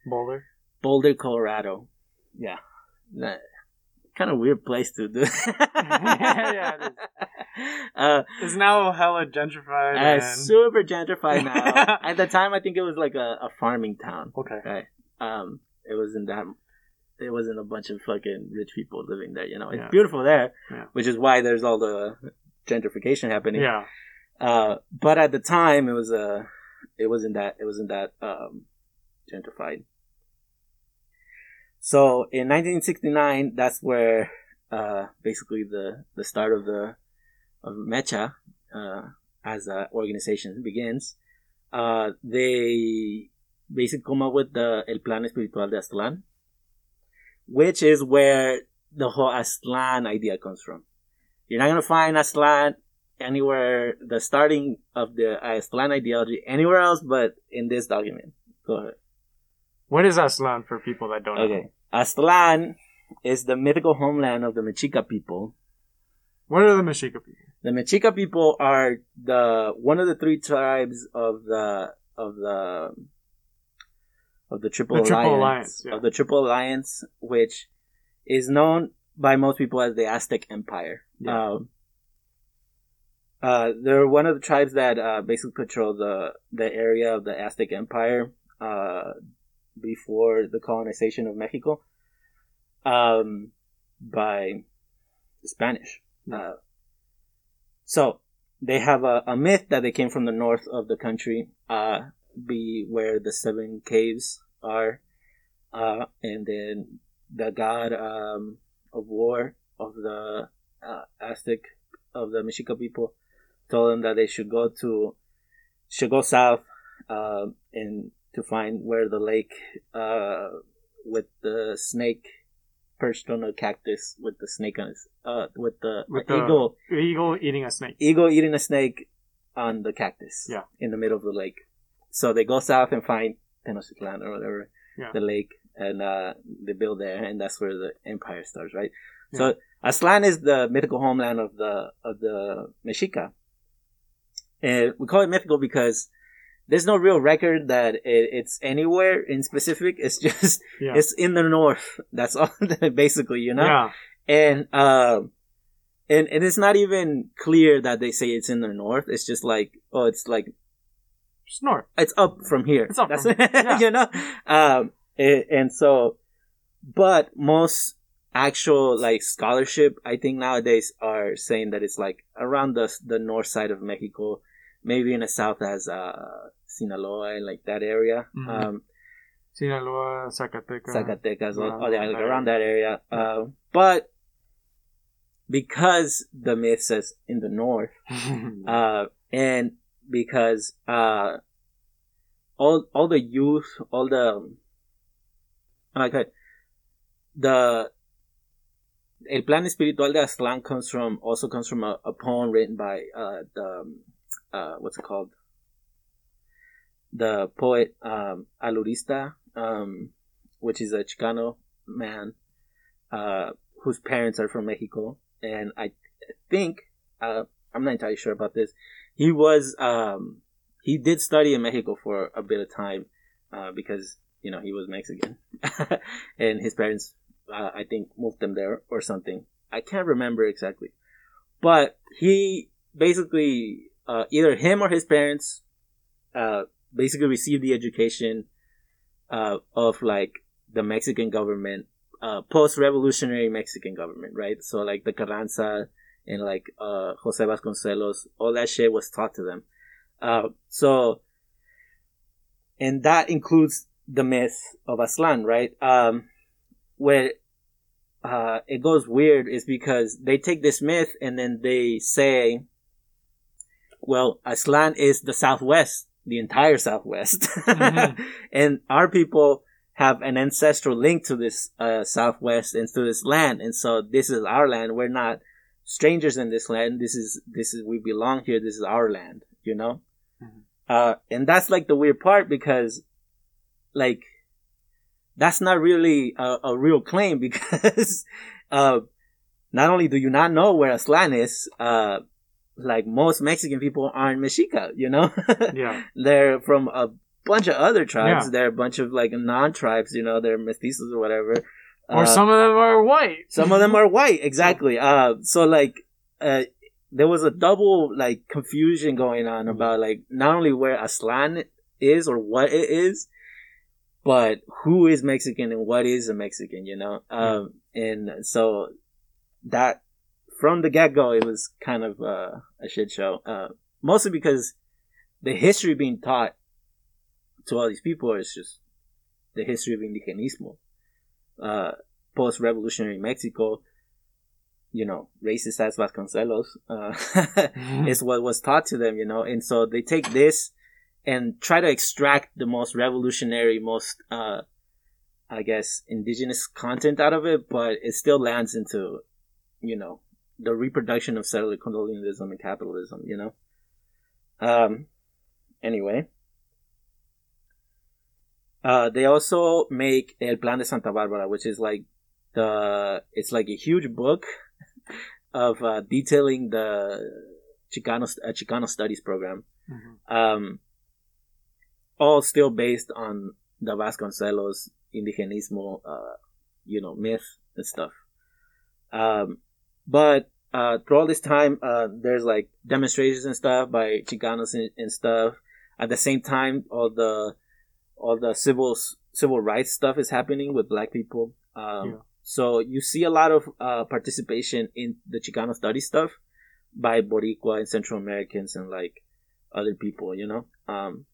Boulder, Boulder, Colorado. Yeah, that kind of weird place to do. yeah, yeah, it is. Uh, it's now hella gentrified. Uh, and... Super gentrified now. At the time, I think it was like a, a farming town. Okay. Right? Um, it was in that. There wasn't a bunch of fucking rich people living there, you know. It's yeah. beautiful there, yeah. Which is why there's all the gentrification happening. Yeah. Uh, but at the time, it was a, uh, it wasn't that, it wasn't that um, gentrified. So in nineteen sixty-nine, that's where uh, basically the, the start of the of Mecha uh, as an organization begins. Uh, they basically come up with the El Plan Espiritual de Aztlan, which is where the whole Aztlan idea comes from. You're not going to find Aztlan anywhere, the starting of the Aztlan ideology, anywhere else but in this document. Go ahead. What is Aztlan for people that don't okay. know? Okay. Aztlan is the mythical homeland of the Mexica people. What are the Mexica people? The Mexica people are the one of the three tribes of the of the Of the Triple the Alliance. Triple Alliance yeah. Of the Triple Alliance, which is known by most people as the Aztec Empire. Yeah. Um, uh, they're one of the tribes that uh, basically control the, the area of the Aztec Empire uh, before the colonization of Mexico um, by the Spanish. Yeah. Uh, so they have a, a myth that they came from the north of the country. Uh, be where the seven caves are, uh, and then the god um, of war of the uh, Aztec of the Mexica people told them that they should go to should go south uh, and to find where the lake uh, with the snake perched on a cactus with the snake on his uh, with the, with the eagle eagle eating a snake eagle eating a snake on the cactus yeah. in the middle of the lake. So they go south and find Tenochtitlan or whatever, yeah. the lake, and uh, they build there, and that's where the empire starts, right? Yeah. So Aztlan is the mythical homeland of the of the Mexica, and we call it mythical because there's no real record that it, it's anywhere in specific. It's just yeah. it's in the north. That's all, basically, you know. Yeah. And uh, and and it's not even clear that they say it's in the north. It's just like oh, it's like. It's north. It's up from here. It's up That's from here. Yeah. You know? Um, it, and so, but most actual, like, scholarship, I think nowadays are saying that it's, like, around the the north side of Mexico, maybe in the south as uh, Sinaloa, like that area. Mm-hmm. Um, Sinaloa, Zacatecas. Zacatecas, around, oh, yeah, like around that area. Uh, but because the myth says in the north, uh, and because uh, all all the youth, all the okay, the El Plan Espiritual de Aztlán comes from also comes from a, a poem written by uh, the uh, what's it called? The poet um, Alurista, um, which is a Chicano man uh, whose parents are from Mexico, and I think uh, I'm not entirely sure about this. He was um, he did study in Mexico for a bit of time uh, because you know he was Mexican, and his parents uh, I think moved them there or something. I can't remember exactly, but he basically uh, either him or his parents. Uh, basically received the education uh, of like the Mexican government, uh, post-revolutionary Mexican government, right? So like the Carranza and like uh, Jose Vasconcelos, all that shit was taught to them. Uh, so, and that includes the myth of Aztlán, right? Um, where uh, it goes weird is because they take this myth and then they say, well, Aztlán is the Southwest. The entire Southwest. Mm-hmm. And our people have an ancestral link to this uh, Southwest and to this land. And so this is our land. We're not strangers in this land. This is, this is, we belong here. This is our land, you know? Mm-hmm. Uh, and that's like the weird part because like, that's not really a, a real claim because, uh, not only do you not know where Aztlán is, uh, like most Mexican people aren't Mexica, you know? Yeah. They're from a bunch of other tribes. Yeah. They're a bunch of like non-tribes, you know, they're mestizos or whatever. Or uh, some of them are white. Some of them are white, exactly. Uh, so like, uh, there was a double like confusion going on about like not only where Aztlán is or what it is, but who is Mexican and what is a Mexican, you know? Um, yeah. And so that, from the get-go, it was kind of uh, a shit show. Uh, mostly because the history being taught to all these people is just the history of indigenismo. Uh, post-revolutionary Mexico, you know, racist as Vasconcelos, uh, mm-hmm. is what was taught to them, you know. And so they take this and try to extract the most revolutionary, most, uh, I guess, indigenous content out of it, but it still lands into, you know, the reproduction of settler colonialism and capitalism, you know? Um, anyway. Uh, they also make El Plan de Santa Barbara, which is like the, it's like a huge book of, uh, detailing the Chicano, uh, Chicano studies program. Mm-hmm. Um, all still based on the Vasconcelos indigenismo, uh, you know, myth and stuff. Um, But uh, through all this time, uh, there's like demonstrations and stuff by Chicanos and, and stuff. At the same time, all the all the civil civil rights stuff is happening with Black people. Um, yeah. So you see a lot of uh, participation in the Chicano study stuff by Boricua and Central Americans and like other people, you know. Um,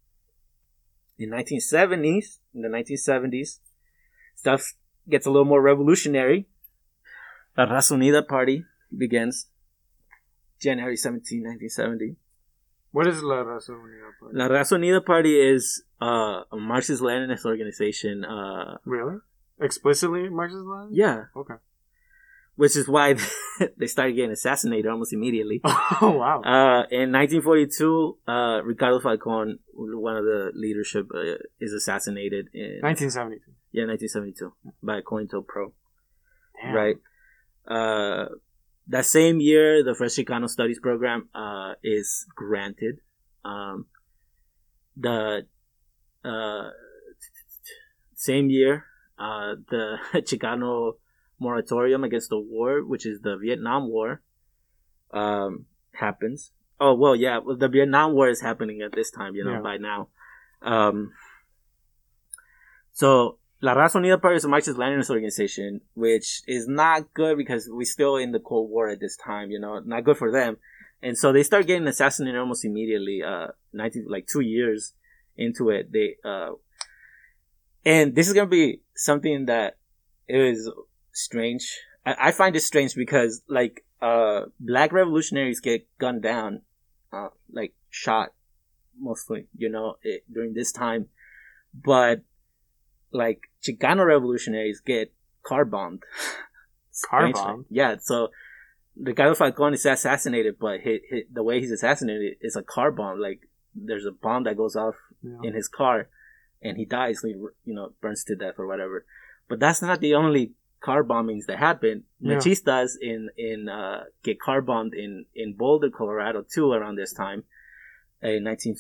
in nineteen seventies, in the nineteen seventies, stuff gets a little more revolutionary. La Raza Unida Party begins January seventeenth, nineteen seventy. What is La Raza Unida Party? La Raza Unida Party is uh, a Marxist-Leninist organization. Uh, really? Explicitly Marxist-Leninist? Yeah. Okay. Which is why they started getting assassinated almost immediately. Oh, wow. Uh, in nineteen forty-two, uh, Ricardo Falcón, one of the leadership, uh, is assassinated. In nineteen seventy-two. Yeah, nineteen seventy-two by COINTELPRO. Damn. Right. Uh, that same year, the first Chicano Studies program, uh, is granted. Um, the, uh, same year, uh, the Chicano moratorium against the war, which is the Vietnam War, um, happens. Oh, well, yeah, well, the Vietnam War is happening at this time, you know, yeah. by now. Um, so, La Raza Unida Party is a Marxist-Leninist organization, which is not good because we're still in the Cold War at this time, you know, not good for them. And so they start getting assassinated almost immediately, uh, nineteen, like two years into it. They, uh, and this is going to be something that is strange. I, I find it strange because, like, uh, black revolutionaries get gunned down, uh, like shot mostly, you know, it, during this time. But, like, Chicano revolutionaries get car bombed. Car bombed? Yeah, so Ricardo Falcón is assassinated, but he, he, the way he's assassinated is a car bomb. Like, there's a bomb that goes off yeah. in his car, and he dies. He, you know, burns to death or whatever. But that's not the only car bombings that happened. Yeah. Mechistas in, in, uh, get car bombed in, in Boulder, Colorado, too, around this time. In nineteen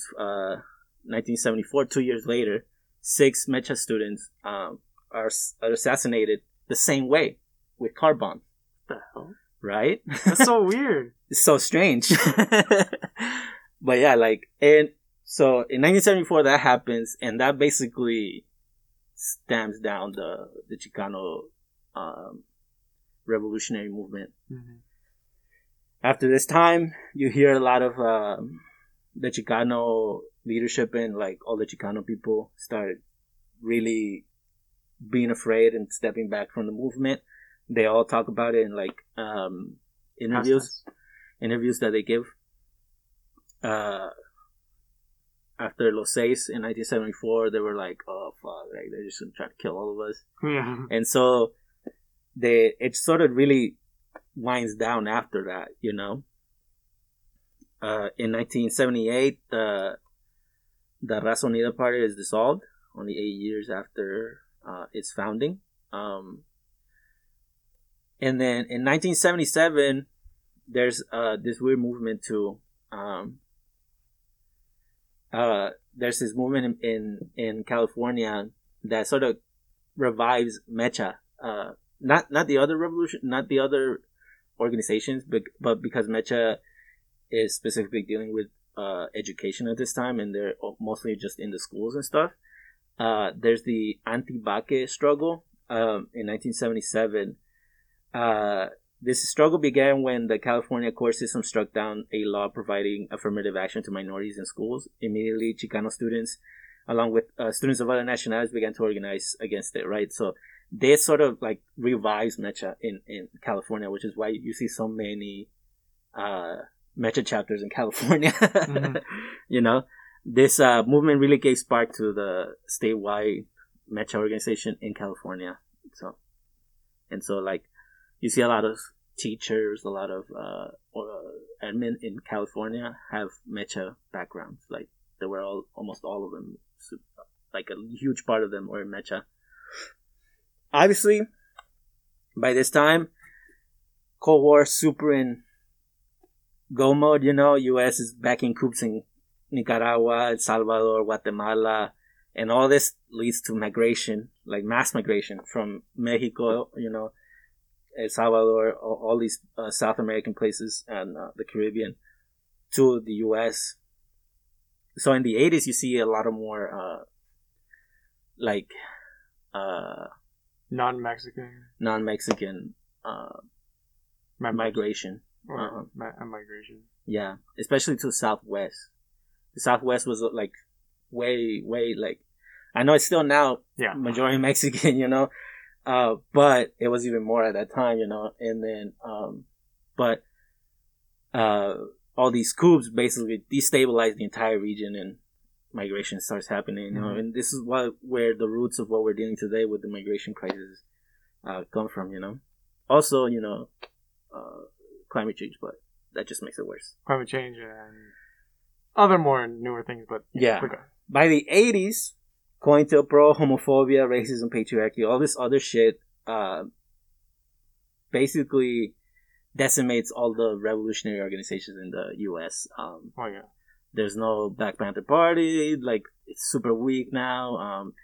seventy-four, two years later, six Mecha students um, are, are assassinated the same way with car bombs. What the hell? Right? That's so weird. It's so strange. But yeah, like, and so in nineteen seventy-four that happens, and that basically stamps down the, the Chicano um, revolutionary movement. Mm-hmm. After this time, you hear a lot of um, the Chicano leadership and like all the Chicano people started really being afraid and stepping back from the movement. They all talk about it in like um, interviews, interviews that they give. Uh, after Los Seis in nineteen seventy-four, they were like, "Oh fuck, like they're just gonna try to kill all of us." Yeah. And so they it sort of really winds down after that, you know. Uh, in nineteen seventy-eight, the the Raza Unida Party is dissolved, only eight years after uh, its founding. Um, And then in nineteen seventy-seven, there's uh, this weird movement to, um, uh, there's this movement in, in, in California that sort of revives Mecha. Uh, not, not the other revolution, not the other organizations, but, but because Mecha is specifically dealing with uh, education at this time, and they're mostly just in the schools and stuff. Uh, there's the anti-Baque struggle um, in nineteen seventy-seven. Uh, this struggle began when the California court system struck down a law providing affirmative action to minorities in schools. Immediately, Chicano students, along with uh, students of other nationalities, began to organize against it, right? So this sort of like revives Mecha in, in California, which is why you see so many uh, Mecha chapters in California. Mm-hmm. You know, this uh, movement really gave spark to the statewide Mecha organization in California. So, and so like, you see a lot of teachers, a lot of uh, uh, admin in California have Mecha backgrounds. Like, they were all, almost all of them, like a huge part of them were Mecha. Obviously, by this time, Cold War super in go mode, you know, U S is backing coups in Nicaragua, El Salvador, Guatemala, and all this leads to migration, like mass migration from Mexico, you know, El Salvador, all, all these uh, South American places, and uh, the Caribbean to the U S. So in the eighties, you see a lot of more uh, like uh, non-Mexican, non-Mexican uh, migration, or uh-huh. ma- migration. Yeah, especially to the Southwest. The Southwest was like way, way like I know it's still now yeah. majority Mexican, you know. Uh, but it was even more at that time, you know, and then, um, but, uh, all these coups basically destabilized the entire region and migration starts happening, you know, mm-hmm. and this is what, where the roots of what we're dealing today with the migration crisis, uh, come from, you know, also, you know, uh, climate change, but that just makes it worse. Climate change and other more newer things, but yeah, yeah. By the eighties, COINTELPRO, homophobia, racism, patriarchy, all this other shit uh, basically decimates all the revolutionary organizations in the U S. Um, oh, yeah. There's no Black Panther Party. Like, it's super weak now. Um,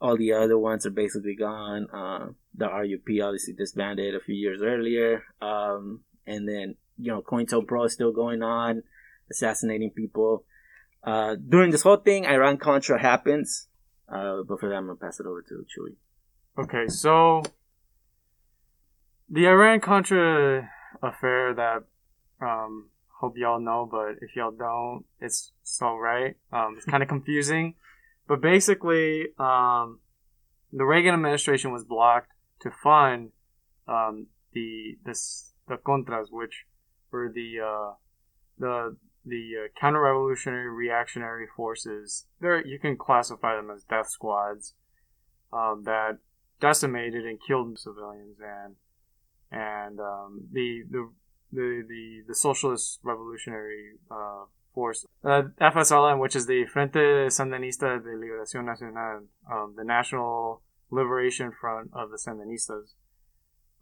all the other ones are basically gone. Uh, the R U P obviously disbanded a few years earlier. Um, and then, you know, COINTELPRO is still going on, assassinating people. Uh, during this whole thing, Iran-Contra happens. Uh, but for that, I'm going to pass it over to Chuy. Okay, so the Iran-Contra affair that um, hope y'all know, but if y'all don't, it's so right. Um, it's kind of confusing. But basically, um, the Reagan administration was blocked to fund um, the this, the Contras, which were the uh, the the uh, counter-revolutionary reactionary forces. They're, you can classify them as death squads um, that decimated and killed civilians, and and um, the, the the the the socialist revolutionary uh, force, uh, F S L N, which is the Frente Sandinista de Liberación Nacional, um, the National Liberation Front of the Sandinistas.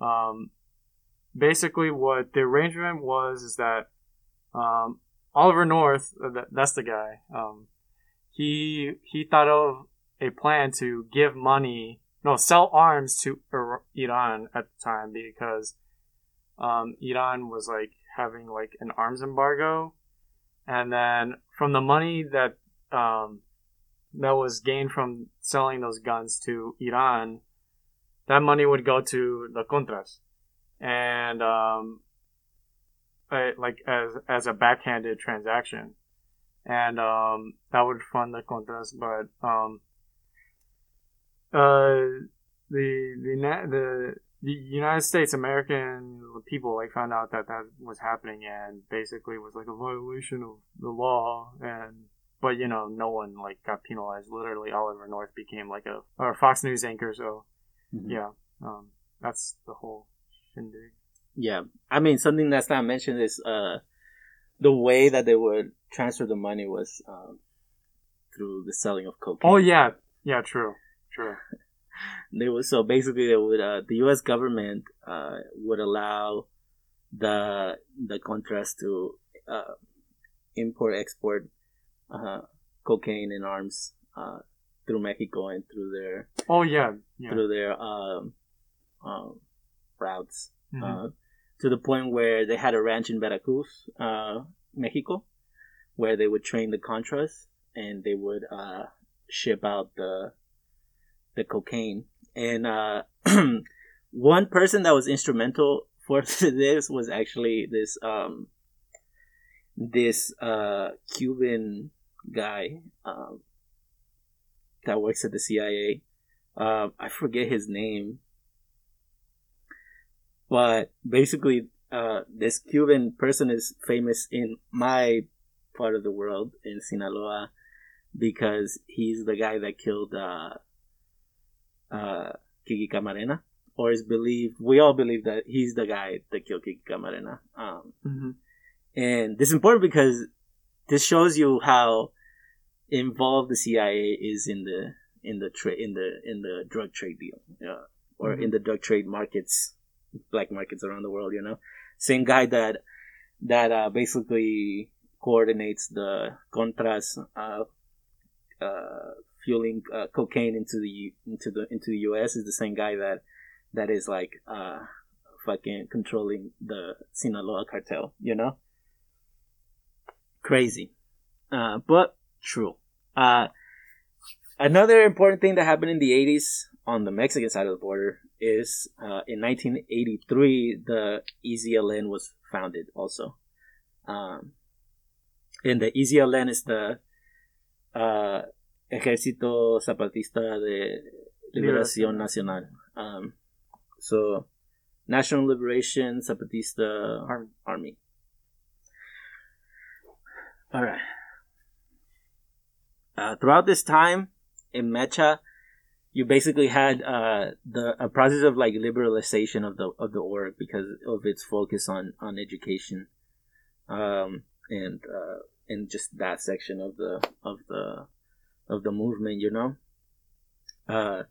Um, basically, what the arrangement was is that um, Oliver North, that, that's the guy, um, he he thought of a plan to give money. No, sell arms to Iran at the time, because um, Iran was like having like an arms embargo, and then from the money that um, that was gained from selling those guns to Iran, that money would go to the Contras, and um, I, like as as a backhanded transaction, and um, that would fund the Contras, but. Um, Uh, the the the the United States, American people, like found out that that was happening, and basically was like a violation of the law. And but you know, no one like got penalized. Literally, Oliver North became like a or a Fox News anchor. So mm-hmm. yeah, um, that's the whole shindig. Yeah, I mean, something that's not mentioned is uh the way that they would transfer the money was um through the selling of cocaine. Oh yeah, yeah, true. Sure. They would, so basically they would uh, the U S government uh, would allow the the Contras to uh, import export uh, cocaine and arms uh, through Mexico and through their oh yeah, yeah. through their um, um, routes mm-hmm. uh, to the point where they had a ranch in Veracruz, uh, Mexico, where they would train the Contras, and they would uh, ship out the the cocaine. And uh, one person that was instrumental for this was actually this um, this uh, Cuban guy um, that works at the C I A. Uh, I forget his name, but basically, uh, this Cuban person is famous in my part of the world, in Sinaloa, because he's the guy that killed. Uh, Uh, Kiki Camarena, or is believed, we all believe that he's the guy that killed Kiki Camarena. Um, mm-hmm. And this is important because this shows you how involved the C I A is in the in the tra- in the in the drug trade deal, uh, or mm-hmm. in the drug trade markets, black markets around the world. You know, same guy that that uh, basically coordinates the Contras. Uh, uh, fueling uh, cocaine into the into the into the U S is the same guy that that is like uh, fucking controlling the Sinaloa cartel, you know? Crazy, uh, but true. Uh, another important thing that happened in the eighties on the Mexican side of the border is uh, in nineteen eighty-three the E Z L N was founded also, um, and the E Z L N is the uh, Ejército Zapatista de Liberación Nacional. Um, so, National Liberation Zapatista Army. Army. All right. Uh, throughout this time in Mecha, you basically had uh, the a process of like liberalization of the of the org because of its focus on on education, um, and uh, and just that section of the of the. of the movement, you know? Uh,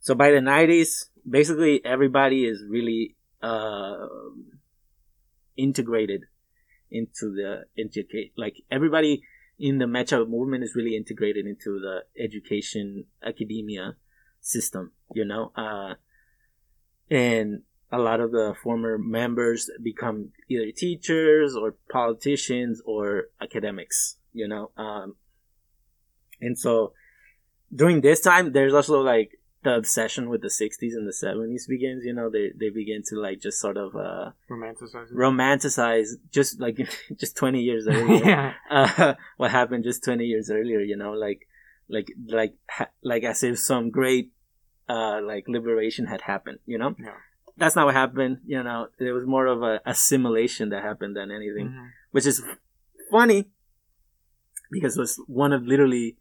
so by the nineties, basically everybody is really uh, integrated into the educate. Like everybody in the Mecha movement is really integrated into the education academia system, you know? Uh, and a lot of the former members become either teachers or politicians or academics, you know? Um, And so during this time, there's also like the obsession with the sixties and the seventies begins, you know, they they begin to like just sort of uh, romanticize, romanticize just like just twenty years earlier. Yeah. Uh, what happened just twenty years earlier, you know, like like like ha- like as if some great uh, like liberation had happened, you know. Yeah. That's not what happened, you know. It was more of a assimilation that happened than anything, mm-hmm. which is funny because it was one of literally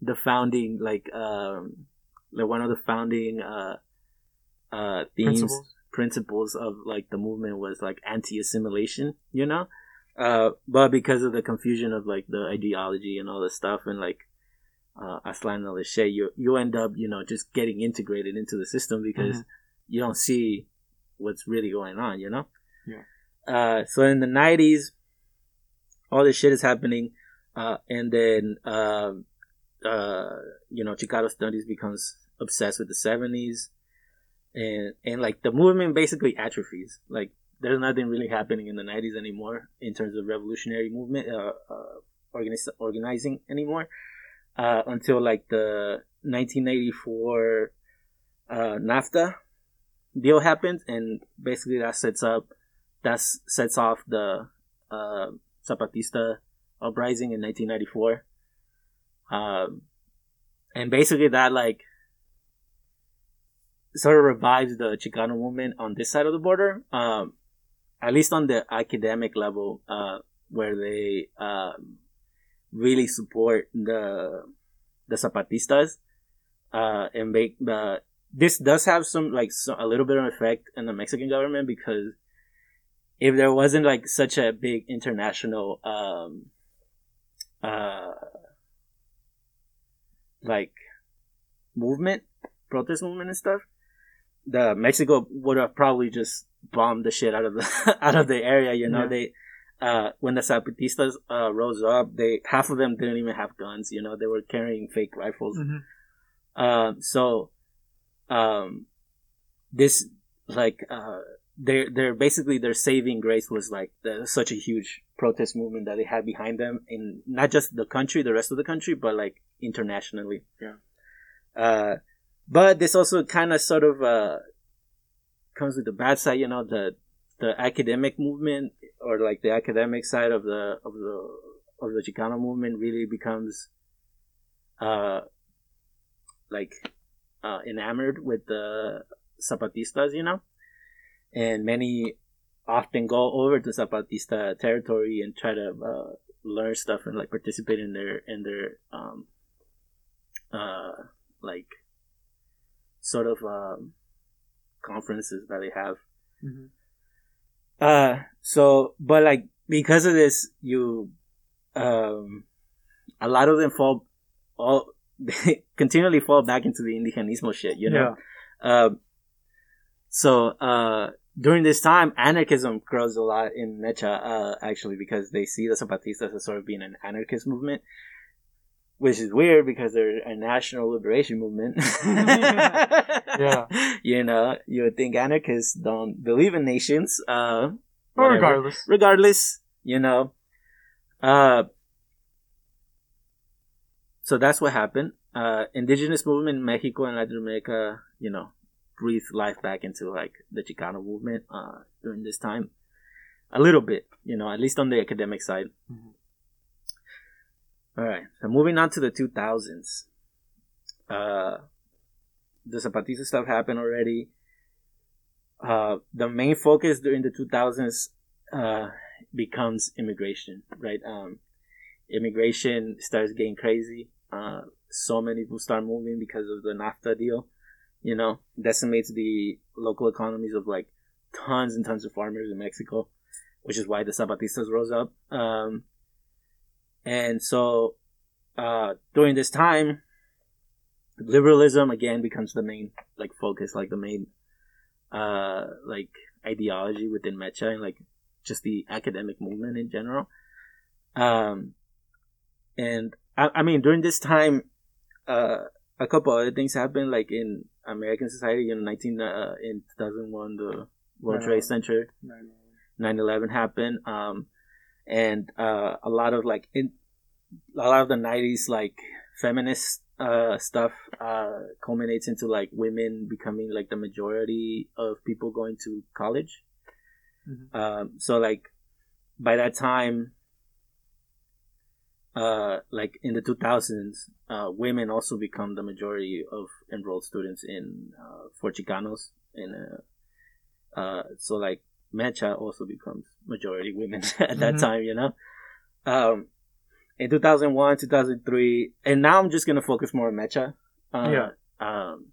the founding like. Um, Like one of the founding uh, uh, themes, principles. principles of like the movement was like anti-assimilation, you know, uh, but because of the confusion of like the ideology and all this stuff and like uh, Aztlan and Leche, you you end up, you know, just getting integrated into the system because mm-hmm. you don't see what's really going on, you know. Yeah. Uh, so in the nineties, all this shit is happening, uh, and then. Uh, uh you know Chicano Studies becomes obsessed with the seventies and and like the movement basically atrophies. Like there's nothing really happening in the nineties anymore in terms of revolutionary movement uh, uh organiz- organizing anymore uh until like the nineteen eighty-four uh NAFTA deal happens, and basically that sets up that sets off the uh Zapatista uprising in nineteen ninety-four. Um, and basically that like sort of revives the Chicano movement on this side of the border, um, at least on the academic level, uh, where they um, really support the the Zapatistas, uh, and make the this does have some like so, a little bit of effect in the Mexican government, because if there wasn't like such a big international um, uh. like movement, protest movement and stuff, the Mexico would have probably just bombed the shit out of the out of the area, you know. Yeah. They uh when the Zapatistas uh rose up, they half of them didn't even have guns, you know. They were carrying fake rifles. Mm-hmm. uh, so um this like uh they're they're basically their saving grace was like the, such a huge protest movement that they had behind them in not just the country, the rest of the country, but like internationally. Yeah. Uh, but this also kind of sort of uh, comes with the bad side, you know, the the academic movement or like the academic side of the of the of the Chicano movement really becomes uh like uh, enamored with the Zapatistas, you know, and many often go over to Zapatista territory and try to uh, learn stuff and like participate in their in their um uh like sort of um conferences that they have. Mm-hmm. uh so but like because of this, you um a lot of them fall all they continually fall back into the indigenismo shit, you know. Yeah. um so uh during this time, anarchism grows a lot in Mecha, uh, actually, because they see the Zapatistas as sort of being an anarchist movement, which is weird because they're a national liberation movement. Yeah. You know, you would think anarchists don't believe in nations. Uh, well, regardless. Regardless, you know. Uh, so that's what happened. Uh, indigenous movement in Mexico and Latin America, you know, breathe life back into like the Chicano movement uh, during this time, a little bit, you know, at least on the academic side. Mm-hmm. All right, so moving on to the two thousands, uh, the Zapatista stuff happened already. Uh, the main focus during the two thousands uh, becomes immigration, right? Um, immigration starts getting crazy. Uh, so many people start moving because of the NAFTA deal. You know, decimates the local economies of like tons and tons of farmers in Mexico, which is why the Zapatistas rose up. Um, and so uh, during this time, liberalism again becomes the main like focus, like the main uh, like ideology within Mecha and like just the academic movement in general. Um, and I, I mean, during this time, uh, a couple other things happened, like in American society in nineteen uh, in two thousand one, the World Trade Center nine eleven happened, um, and uh, a lot of like in a lot of the nineties like feminist uh, stuff uh, culminates into like women becoming like the majority of people going to college. Mm-hmm. Um, so like by that time, uh, like in the two thousands, uh, women also become the majority of enrolled students in uh, for Chicanos. In a, uh, so like Mecha also becomes majority women at that mm-hmm. time, you know. Um, in two thousand one, two thousand three, and now I'm just gonna focus more on Mecha. Uh, yeah. Um,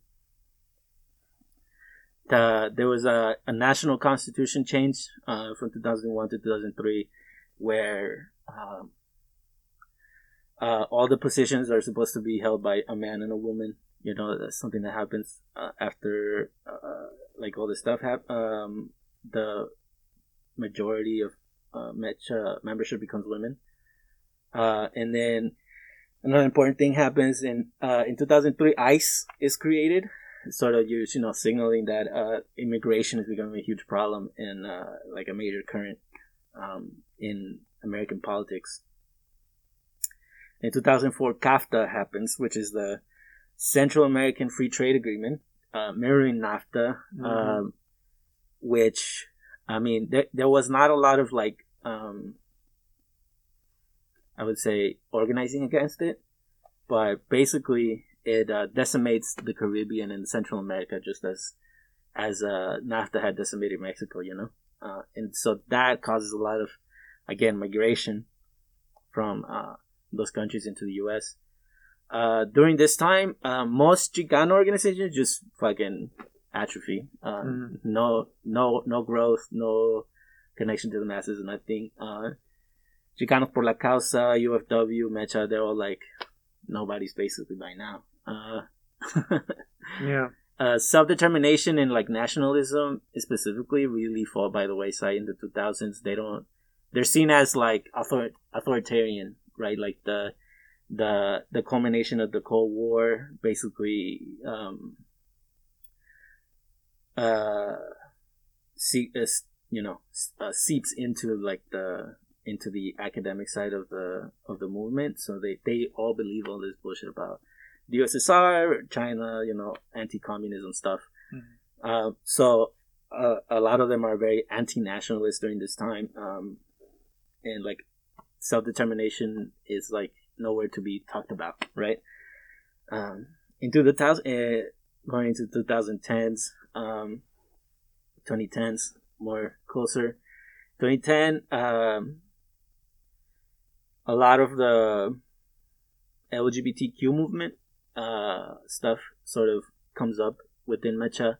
the, there was a, a national constitution change uh, from two thousand one to two thousand three, where um, uh, all the positions are supposed to be held by a man and a woman. You know, that's something that happens uh, after uh, like all this stuff hap- um the majority of uh, Mecha membership becomes women. Uh, and then another important thing happens in uh, in two thousand three, ICE is created, sort of you know signaling that uh, immigration is becoming a huge problem and uh, like a major current um, in American politics. In two thousand four, CAFTA happens, which is the Central American Free Trade Agreement, uh, mirroring NAFTA, mm-hmm. um, which, I mean, there, there was not a lot of like, um, I would say organizing against it, but basically it uh, decimates the Caribbean and Central America just as, as uh, NAFTA had decimated Mexico, you know? Uh, and so that causes a lot of, again, migration from uh, those countries into the U S Uh, during this time, uh, most Chicano organizations just fucking atrophy. Uh, mm-hmm. No, no, no growth, no connection to the masses, nothing. Uh, Chicanos por la Causa, U F W, Mecha, they're all like nobody's basically by now. Uh, yeah. Uh, self-determination and like nationalism specifically really fall by the wayside in the two thousands. They don't, they're seen as like author- authoritarian, right? Like the, the the culmination of the Cold War basically um uh see is you know uh, seeps into like the into the academic side of the of the movement, so they they all believe all this bullshit about the U S S R, China, you know, anti-communism stuff. Mm-hmm. uh, so uh, a lot of them are very anti-nationalist during this time, um and like self-determination is like nowhere to be talked about, right? Um, into the thousand, uh, going into the twenty tens, um, twenty tens, more closer. twenty ten, um, a lot of the L G B T Q movement uh, stuff sort of comes up within Mecha,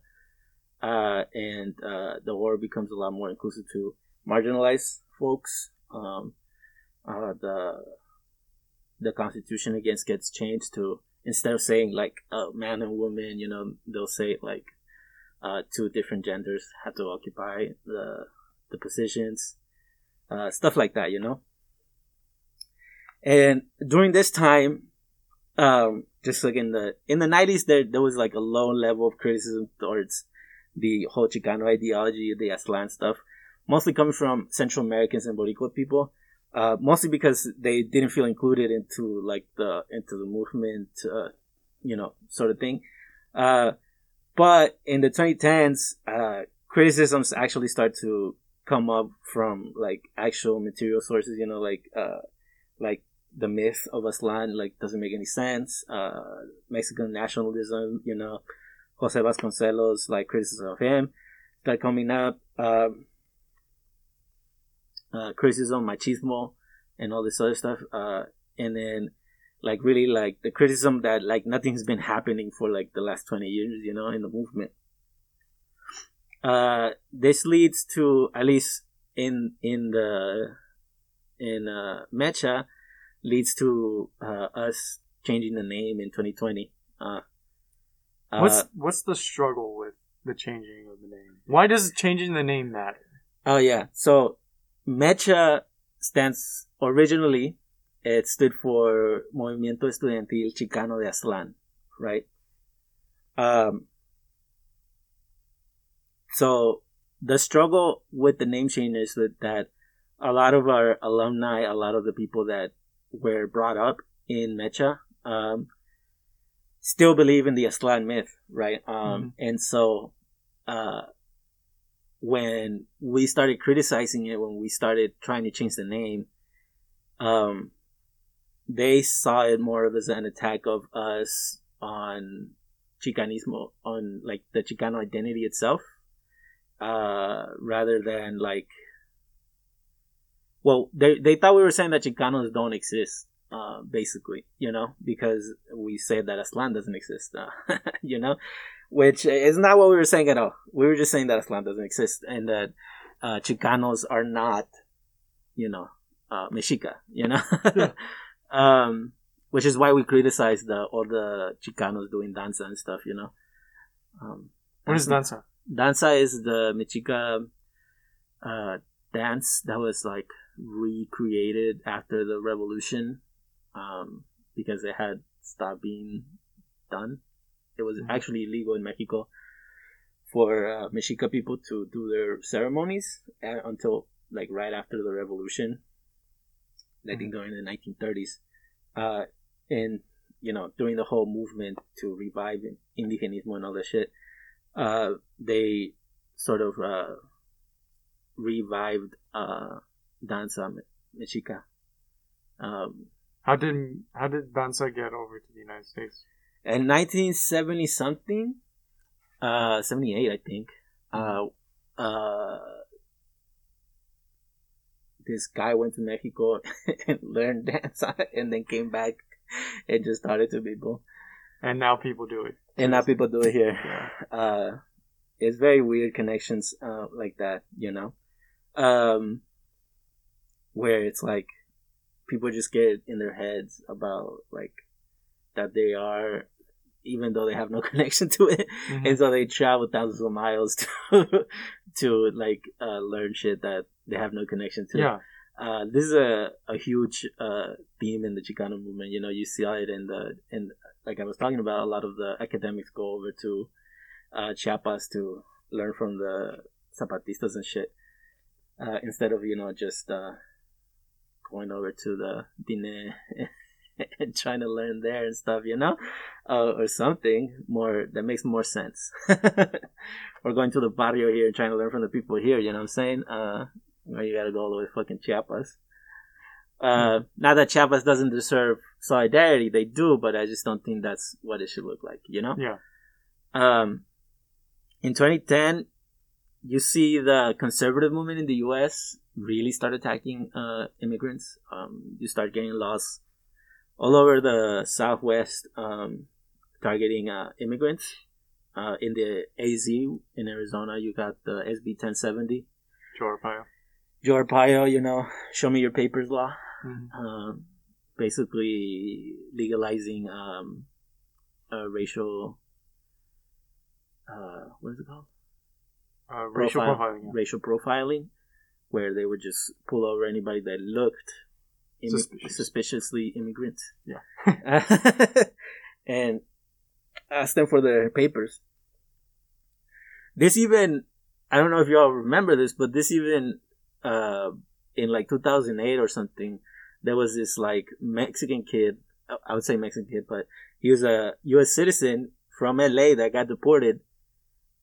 uh, and uh, the war becomes a lot more inclusive to marginalized folks. Um, uh, the the constitution again gets changed to, instead of saying like a uh, man and woman, you know, they'll say like uh, two different genders have to occupy the the positions, uh, stuff like that, you know. And during this time, um, just like in the in the nineties, there there was like a low level of criticism towards the whole Chicano ideology, the Aztlan stuff, mostly coming from Central Americans and Boricua people. Uh, mostly because they didn't feel included into like the into the movement, uh, you know, sort of thing. Uh, but in the twenty tens, uh, criticisms actually start to come up from like actual material sources. You know, like uh, like the myth of Aztlan like doesn't make any sense. Uh, Mexican nationalism, you know, Jose Vasconcelos, like criticism of him, that coming up. Um, Uh, criticism, machismo, and all this other stuff, uh, and then like really like the criticism that like nothing's been happening for like the last twenty years, you know, in the movement. Uh, this leads to, at least in in the in uh, Mecha, leads to uh, us changing the name in twenty twenty. Uh, what's uh, what's the struggle with the changing of the name? Why does changing the name matter? Oh yeah, so. Mecha stands, originally, it stood for Movimiento Estudiantil Chicano de Aztlán, right? Um, so the struggle with the name change is that, that a lot of our alumni, a lot of the people that were brought up in Mecha, um, still believe in the Aztlan myth, right? Um, mm-hmm. And so uh, when we started criticizing it, when we started trying to change the name, um, they saw it more of as an attack of us on Chicanismo, on like the Chicano identity itself, uh, rather than like, well, they they thought we were saying that Chicanos don't exist, uh, basically, you know, because we said that Aztlan doesn't exist, uh, you know, which is not what we were saying at all. We were just saying that Aztlan doesn't exist and that uh, Chicanos are not, you know, uh, Mexica, you know. Yeah. Um, which is why we criticize the all the Chicanos doing danza and stuff, you know. Um, what is danza? Danza is the Mexica uh, dance that was like recreated after the revolution, um, because it had stopped being done. It was mm-hmm. actually illegal in Mexico for uh, Mexica people to do their ceremonies at, until like right after the revolution. I think during the nineteen thirties, uh, and you know, during the whole movement to revive indigenismo and all that shit, uh, they sort of uh, revived uh, danza mexica. Um, how did how did danza get over to the United States? In nineteen seventy something, uh, seventy-eight, I think. Mm-hmm. Uh, uh, This guy went to Mexico and learned dance and then came back and just taught it to people. And now people do it. And now people do it here. Yeah. Uh, it's very weird connections uh, like that, you know? Um, where it's like people just get in their heads about like that they are, even though they have no connection to it. Mm-hmm. And so they travel thousands of miles to, to like uh, learn shit that they have no connection to. Yeah. Uh, this is a, a huge uh, theme in the Chicano movement. You know, you see it in the, in like I was talking about, a lot of the academics go over to uh, Chiapas to learn from the Zapatistas and shit. Uh, instead of, you know, just uh, going over to the Diné and trying to learn there and stuff, you know, uh, or something more that makes more sense. Or going to the barrio here and trying to learn from the people here, you know what I'm saying? Uh, You gotta go all the way to fucking Chiapas. Uh, mm-hmm. Not that Chiapas doesn't deserve solidarity, they do, but I just don't think that's what it should look like, you know? Yeah. Um, in twenty ten, you see the conservative movement in the U S really start attacking uh, immigrants. Um, you start getting laws all over the Southwest um, targeting uh, immigrants. Uh, in the A Z, in Arizona, you got the S B ten seventy. Sure, Jorpaio, you know, show me your papers law, mm-hmm. uh, basically legalizing um, uh, racial, uh, what is it called? Uh, racial Profile, profiling. Yeah. Racial profiling, where they would just pull over anybody that looked imi- Suspicious. suspiciously immigrant. Yeah. And ask them for their papers. This even, I don't know if you all remember this, but this even... Uh, in like two thousand eight or something, there was this like Mexican kid, I would say Mexican kid, but he was a U S citizen from L A that got deported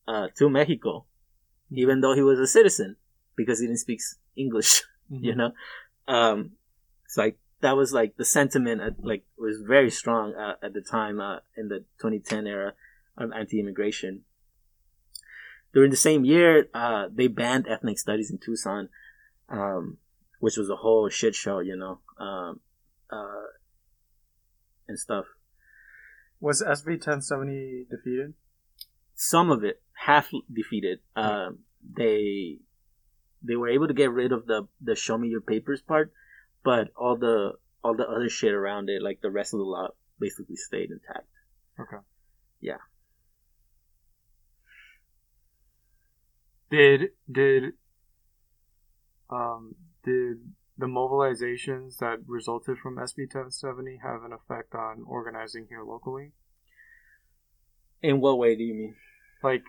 uh, to Mexico, mm-hmm. even though he was a citizen because he didn't speak English, mm-hmm. you know? Um, it's like, that was like the sentiment at, like was very strong uh, at the time uh, in the twenty ten era of anti-immigration. During the same year, uh, they banned ethnic studies in Tucson. Um, which was a whole shit show, you know, um, uh, and stuff. Was S B ten seventy defeated? Some of it, half defeated. Uh, they they were able to get rid of the, the show me your papers part, but all the all the other shit around it, like the rest of the law, basically stayed intact. Okay. Yeah. Did did. Um, did the mobilizations that resulted from S B ten seventy have an effect on organizing here locally? In what way do you mean? Like,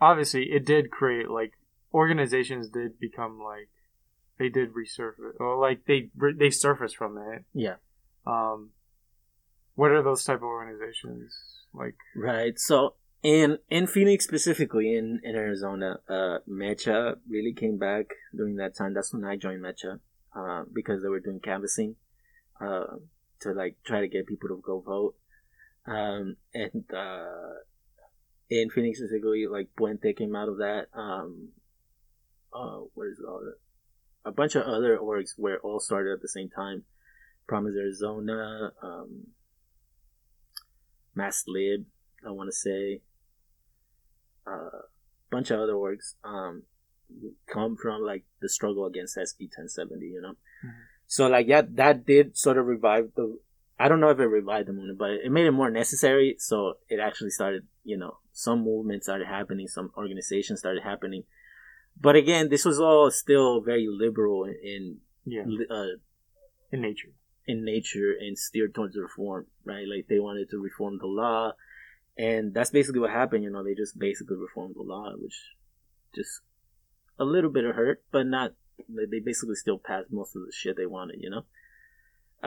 obviously, it did create, like, organizations did become, like, they did resurface, or, like, they they surfaced from it. Yeah. Um, What are those type of organizations like? Right. So in in Phoenix specifically, in, in Arizona, uh, Mecha really came back during that time. That's when I joined Mecha, uh, because they were doing canvassing uh, to like try to get people to go vote. Um, and uh, in Phoenix specifically, like Puente came out of that. Um, uh, what is it called? A bunch of other orgs were all started at the same time. Promise Arizona, um, Mass Lib, I want to say, a uh, bunch of other orgs um, come from like the struggle against S B ten seventy, you know? Mm-hmm. So like yeah, that did sort of revive the, I don't know if it revived the movement, but it made it more necessary. So it actually started, you know, some movements started happening, some organizations started happening. But again, this was all still very liberal in yeah. uh, in nature. In nature and steered towards reform, right? Like they wanted to reform the law, and that's basically what happened. You know, they just basically reformed the law, which just a little bit of hurt, but not. They basically still passed most of the shit they wanted. You know,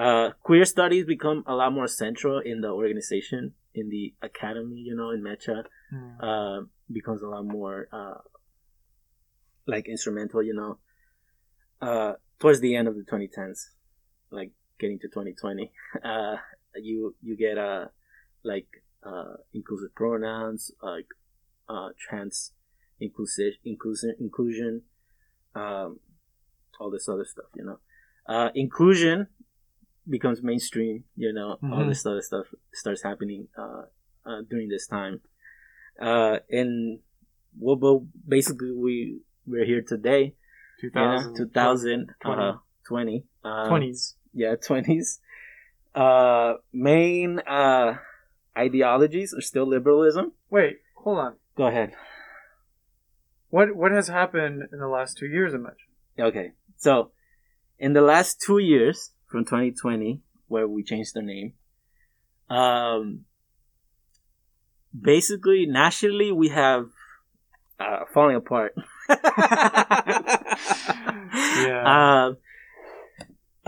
uh, queer studies become a lot more central in the organization, in the academy. You know, in Mecha, mm. uh, becomes a lot more uh, like instrumental. You know, uh, towards the end of the twenty tens, like. Getting to twenty twenty, uh, you you get uh, like uh, inclusive pronouns, like uh, trans inclusive inclusion inclusion, um, all this other stuff, you know. Uh, inclusion becomes mainstream, you know. Mm-hmm. All this other stuff starts happening uh, uh, during this time, uh, and well, but basically we we're here today, two thousand, you know, two thousand twenty, uh, twenties. Yeah, twenties. Uh, main uh, ideologies are still liberalism. Wait, hold on. Go ahead. What what has happened in the last two years in Mexico? Okay, so in the last two years, from twenty twenty, where we changed the name, um, basically, nationally, we have uh, falling apart. yeah. Uh,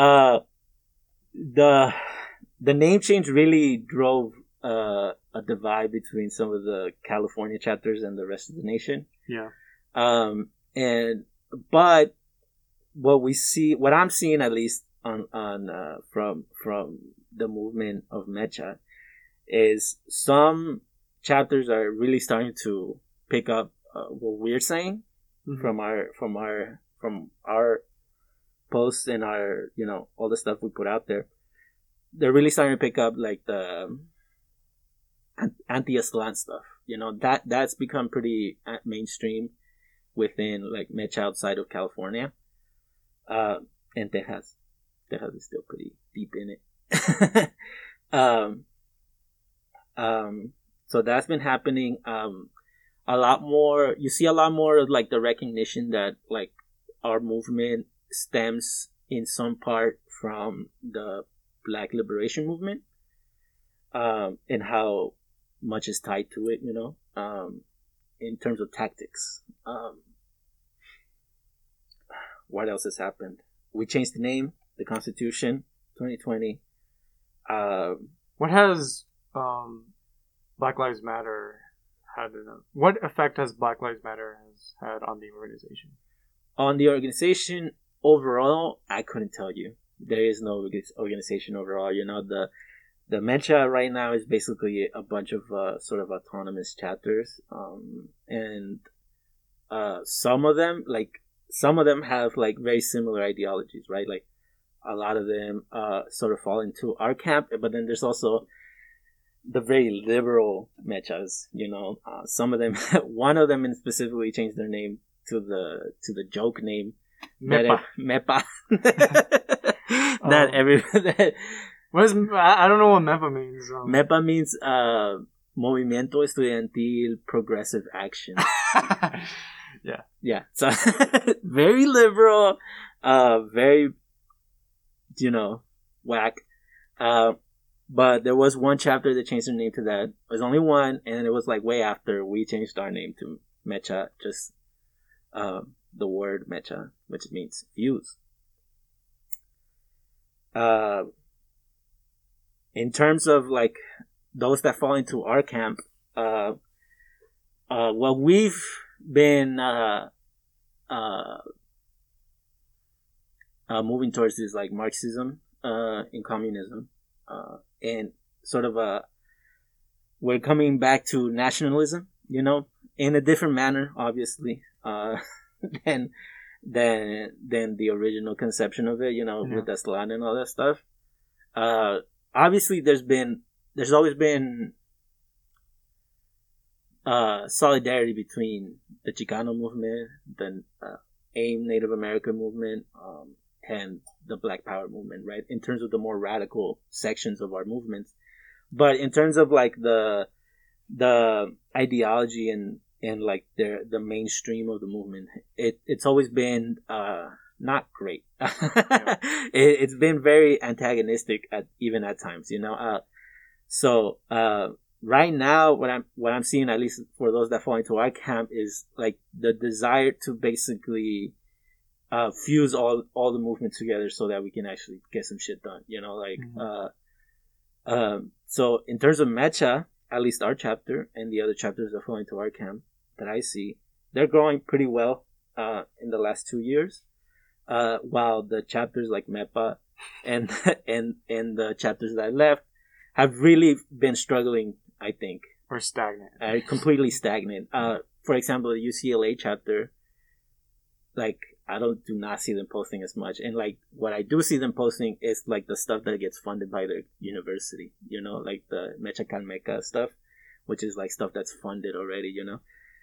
uh, The the name change really drove uh, a divide between some of the California chapters and the rest of the nation. Yeah. Um, and but what we see, what I'm seeing at least on on uh, from from the movement of Mecha, is some chapters are really starting to pick up uh, what we're saying mm-hmm. from our from our from our. posts and our, you know, all the stuff we put out there. They're really starting to pick up like the anti-Aztlan stuff. You know, that that's become pretty mainstream within like Mecha outside of California. Uh, and Texas. Texas is still pretty deep in it. um, um, so that's been happening. Um, a lot more, you see a lot more of like the recognition that like our movement stems in some part from the Black Liberation Movement, um, and how much is tied to it, you know, um, in terms of tactics. Um, what else has happened? We changed the name, the Constitution, twenty twenty. Um, what has um, Black Lives Matter had? A, what effect has Black Lives Matter has had on the organization? On the organization. Overall, I couldn't tell you. There is no organization overall. You know, the the Mecha right now is basically a bunch of uh, sort of autonomous chapters, um, and uh, some of them, like some of them, have like very similar ideologies, right? Like a lot of them uh, sort of fall into our camp, but then there's also the very liberal Mechas. You know, uh, some of them, one of them, in specifically changed their name to the to the joke name. Mepa. Mepa. Not um, every. That, what is I don't know what Mepa means. Um. Mepa means uh, Movimiento Estudiantil Progressive Action. yeah, yeah. So very liberal, uh, very, you know, whack. Uh, but there was one chapter that changed their name to that. It was only one, and it was like way after we changed our name to Mecha. Just. Uh, the word Mecha, which means views. Uh, in terms of like those that fall into our camp, uh, uh, what we've been uh, uh, uh, moving towards is like Marxism uh, and communism, uh, and sort of a we're coming back to nationalism, you know, in a different manner, obviously, uh, than than than the original conception of it, you know, yeah. with Aztlan and all that stuff. Uh, obviously, there's been there's always been uh, solidarity between the Chicano movement, the uh, A I M Native American movement, um, and the Black Power movement, right? In terms of the more radical sections of our movements. But in terms of like the the ideology and and like their the mainstream of the movement, it it's always been uh not great. No. it, it's been very antagonistic at even at times, you know. Uh, so uh, right now, what I'm what I'm seeing, at least for those that fall into our camp, is like the desire to basically uh, fuse all all the movements together so that we can actually get some shit done, you know, like. Mm-hmm. Uh, Um, so in terms of Mecha, at least our chapter and the other chapters that fall into our camp that I see, they're growing pretty well, uh, in the last two years. Uh, while the chapters like Mepa and, and, and the chapters that I left have really been struggling, I think. Or stagnant. Uh, completely stagnant. Uh, for example, the U C L A chapter, like, I don't do not see them posting as much, and like what I do see them posting is like the stuff that gets funded by their university, you know, like the Mexican Meca stuff, which is like stuff that's funded already, you know.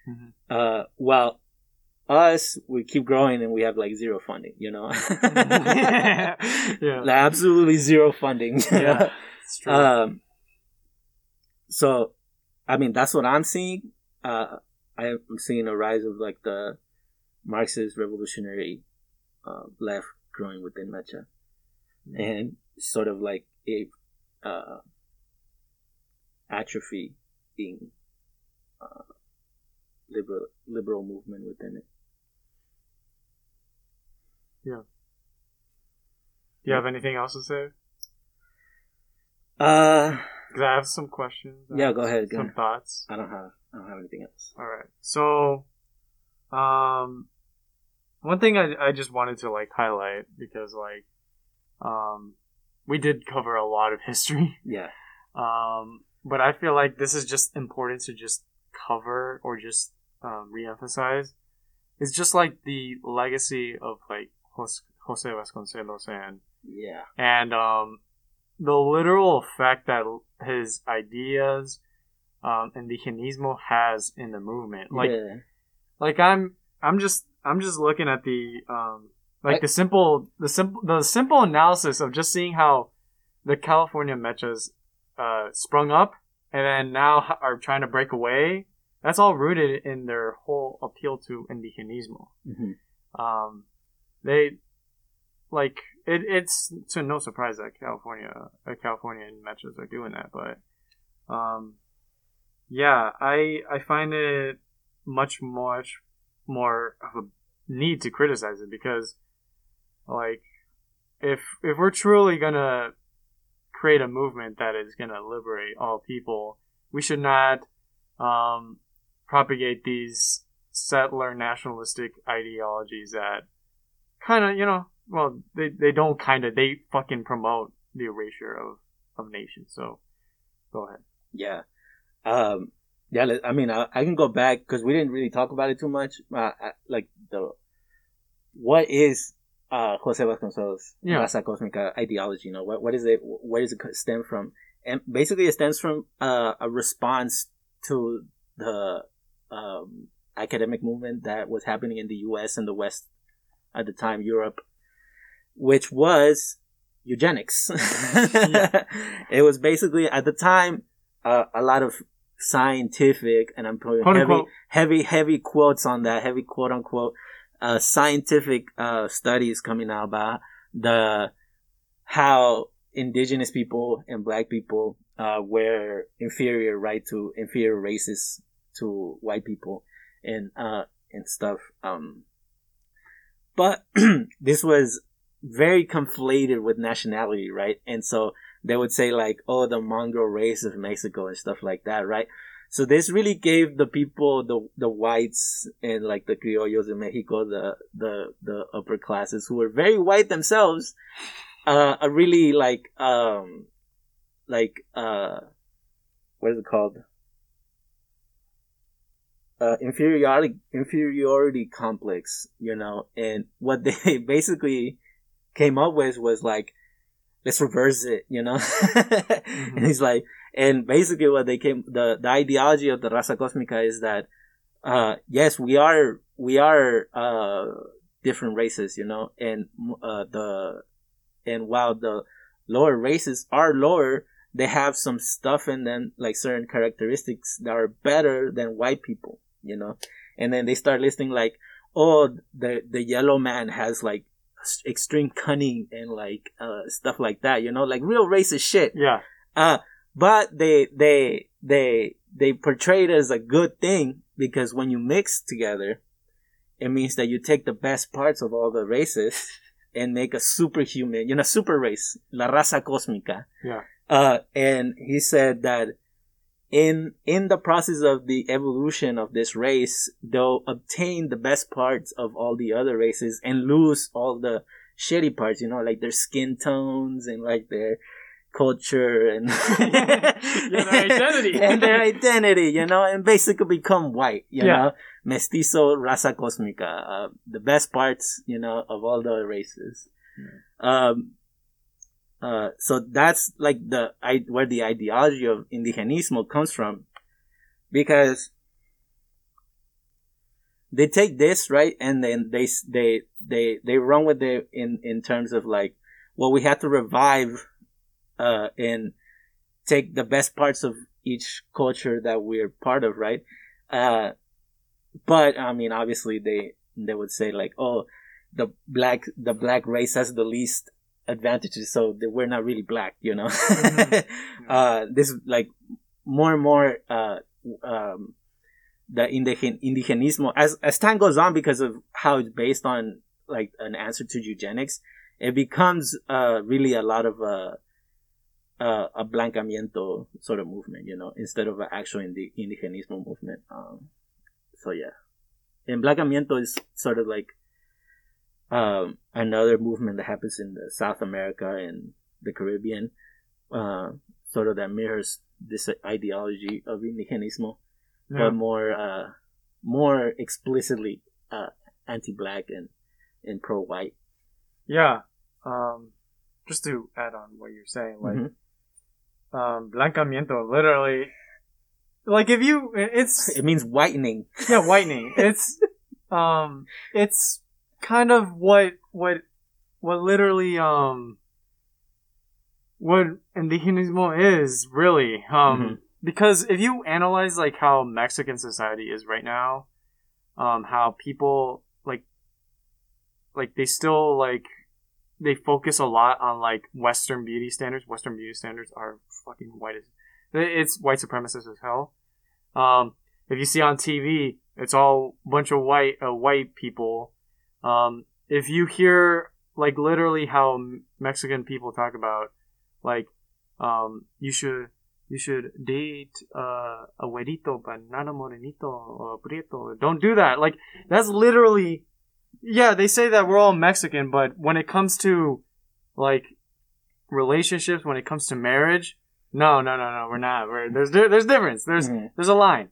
Mm-hmm. Uh, while us, we keep growing and we have like zero funding, you know, yeah. Yeah. Like, absolutely zero funding. Yeah, it's true. Um, so, I mean, that's what I'm seeing. Uh, I'm seeing a rise of like the Marxist revolutionary uh, left growing within Mecha, mm-hmm. and sort of like a uh, atrophy in uh, liberal liberal movement within it. Yeah. You have anything else to say? Uh, because I have some questions. I yeah, go ahead. Some go ahead. Thoughts. I don't have. I don't have anything else. All right. So, um. One thing I, I just wanted to like highlight, because like um we did cover a lot of history. Yeah. Um but I feel like this is just important to just cover or just um reemphasize. It's just like the legacy of like Jose, Jose Vasconcelos and yeah. And um the literal effect that his ideas um indigenismo has in the movement. Like yeah. like I'm I'm just I'm just looking at the um, like I, the simple the simple the simple analysis of just seeing how the California Mechas uh, sprung up and then now are trying to break away. That's all rooted in their whole appeal to indigenismo. Mm-hmm. Um, they like it, it's to no surprise that California uh, Californian Mechas are doing that, but um, yeah, I I find it much much more of a need to criticize it, because like if if we're truly gonna create a movement that is gonna liberate all people, we should not um propagate these settler nationalistic ideologies that kind of, you know, well they, they don't kind of they fucking promote the erasure of of nations. So go ahead. Yeah. um Yeah, I mean, I, I can go back because we didn't really talk about it too much. Uh, I, like the what is uh, Jose Vasconcelos' yeah. Raza Cosmica ideology? You know, what what is it? Where does it stem from? And basically, it stems from uh, a response to the um, academic movement that was happening in the U S and the West at the time, Europe, which was eugenics. Yeah. It was basically at the time uh, a lot of scientific, and I'm putting heavy, heavy, heavy quotes on that, heavy quote unquote, uh, scientific, uh, studies coming out about the, how indigenous people and black people, uh, were inferior, right, to inferior races to white people and, uh, and stuff. Um, but this was very conflated with nationality, right? And so they would say like, oh, the mongrel race of Mexico and stuff like that, right? So this really gave the people, the the whites and like the criollos in Mexico, the the, the upper classes who were very white themselves, uh, a really like um, like uh, what is it called? Uh, inferiority inferiority complex, you know. And what they basically came up with was like, let's reverse it, you know. Mm-hmm. And he's like, and basically what they came, the, the ideology of the Raza Cosmica is that, uh, yes, we are, we are, uh, different races, you know, and, uh, the, and while the lower races are lower, they have some stuff in them, like certain characteristics that are better than white people, you know. And then they start listing like, oh, the, the yellow man has like extreme cunning and like uh stuff like that, you know, like real racist shit. Yeah. Uh but they they they they portray it as a good thing, because when you mix together, it means that you take the best parts of all the races and make a superhuman, you know, super race, La Raza Cosmica. Yeah. Uh and he said that in in the process of the evolution of this race, they'll obtain the best parts of all the other races and lose all the shitty parts, you know, like their skin tones and like their culture and, and their identity. and their identity, you know, and basically become white, you yeah. know, mestizo, raza cosmica, uh, the best parts, you know, of all the races. Yeah. Um, Uh, so that's like the, I, where the ideology of indigenismo comes from, because they take this, right? And then they, they, they, they run with it in, in terms of like, well, we have to revive, uh, and take the best parts of each culture that we're part of, right? Uh, but I mean, obviously they, they would say like, oh, the black, the black race has the least advantages, so that we're not really black, you know. Mm-hmm. uh this like more and more uh um the indigen- indigenismo as as time goes on, because of how it's based on like an answer to eugenics, it becomes uh really a lot of uh uh a blancamiento sort of movement, you know, instead of an actual indi- indigenismo movement. Um so yeah, and blancamiento is sort of like Um, another movement that happens in the South America and the Caribbean, uh, sort of that mirrors this ideology of indigenismo, yeah. but more, uh, more explicitly, uh, anti-black and, and pro-white. Yeah. Um, just to add on what you're saying, like, mm-hmm. um, blancamiento literally, like if you, it's, it means whitening. Yeah. Whitening. It's, um, it's, kind of what what what literally um what indigenismo is really, um mm-hmm. because if you analyze like how Mexican society is right now, um how people like like they still like they focus a lot on like Western beauty standards. Western beauty standards are fucking white as, it's white supremacist as hell. Um if you see on T V, it's all a bunch of white uh, white people. Um, if you hear, like, literally how Mexican people talk about, like, um, you should, you should date, uh, a güerito, but not a morenito or a prieto. Don't do that. Like, that's literally, yeah, they say that we're all Mexican, but when it comes to, like, relationships, when it comes to marriage, no, no, no, no, we're not. We're, there's, there's difference. There's, mm-hmm. there's a line.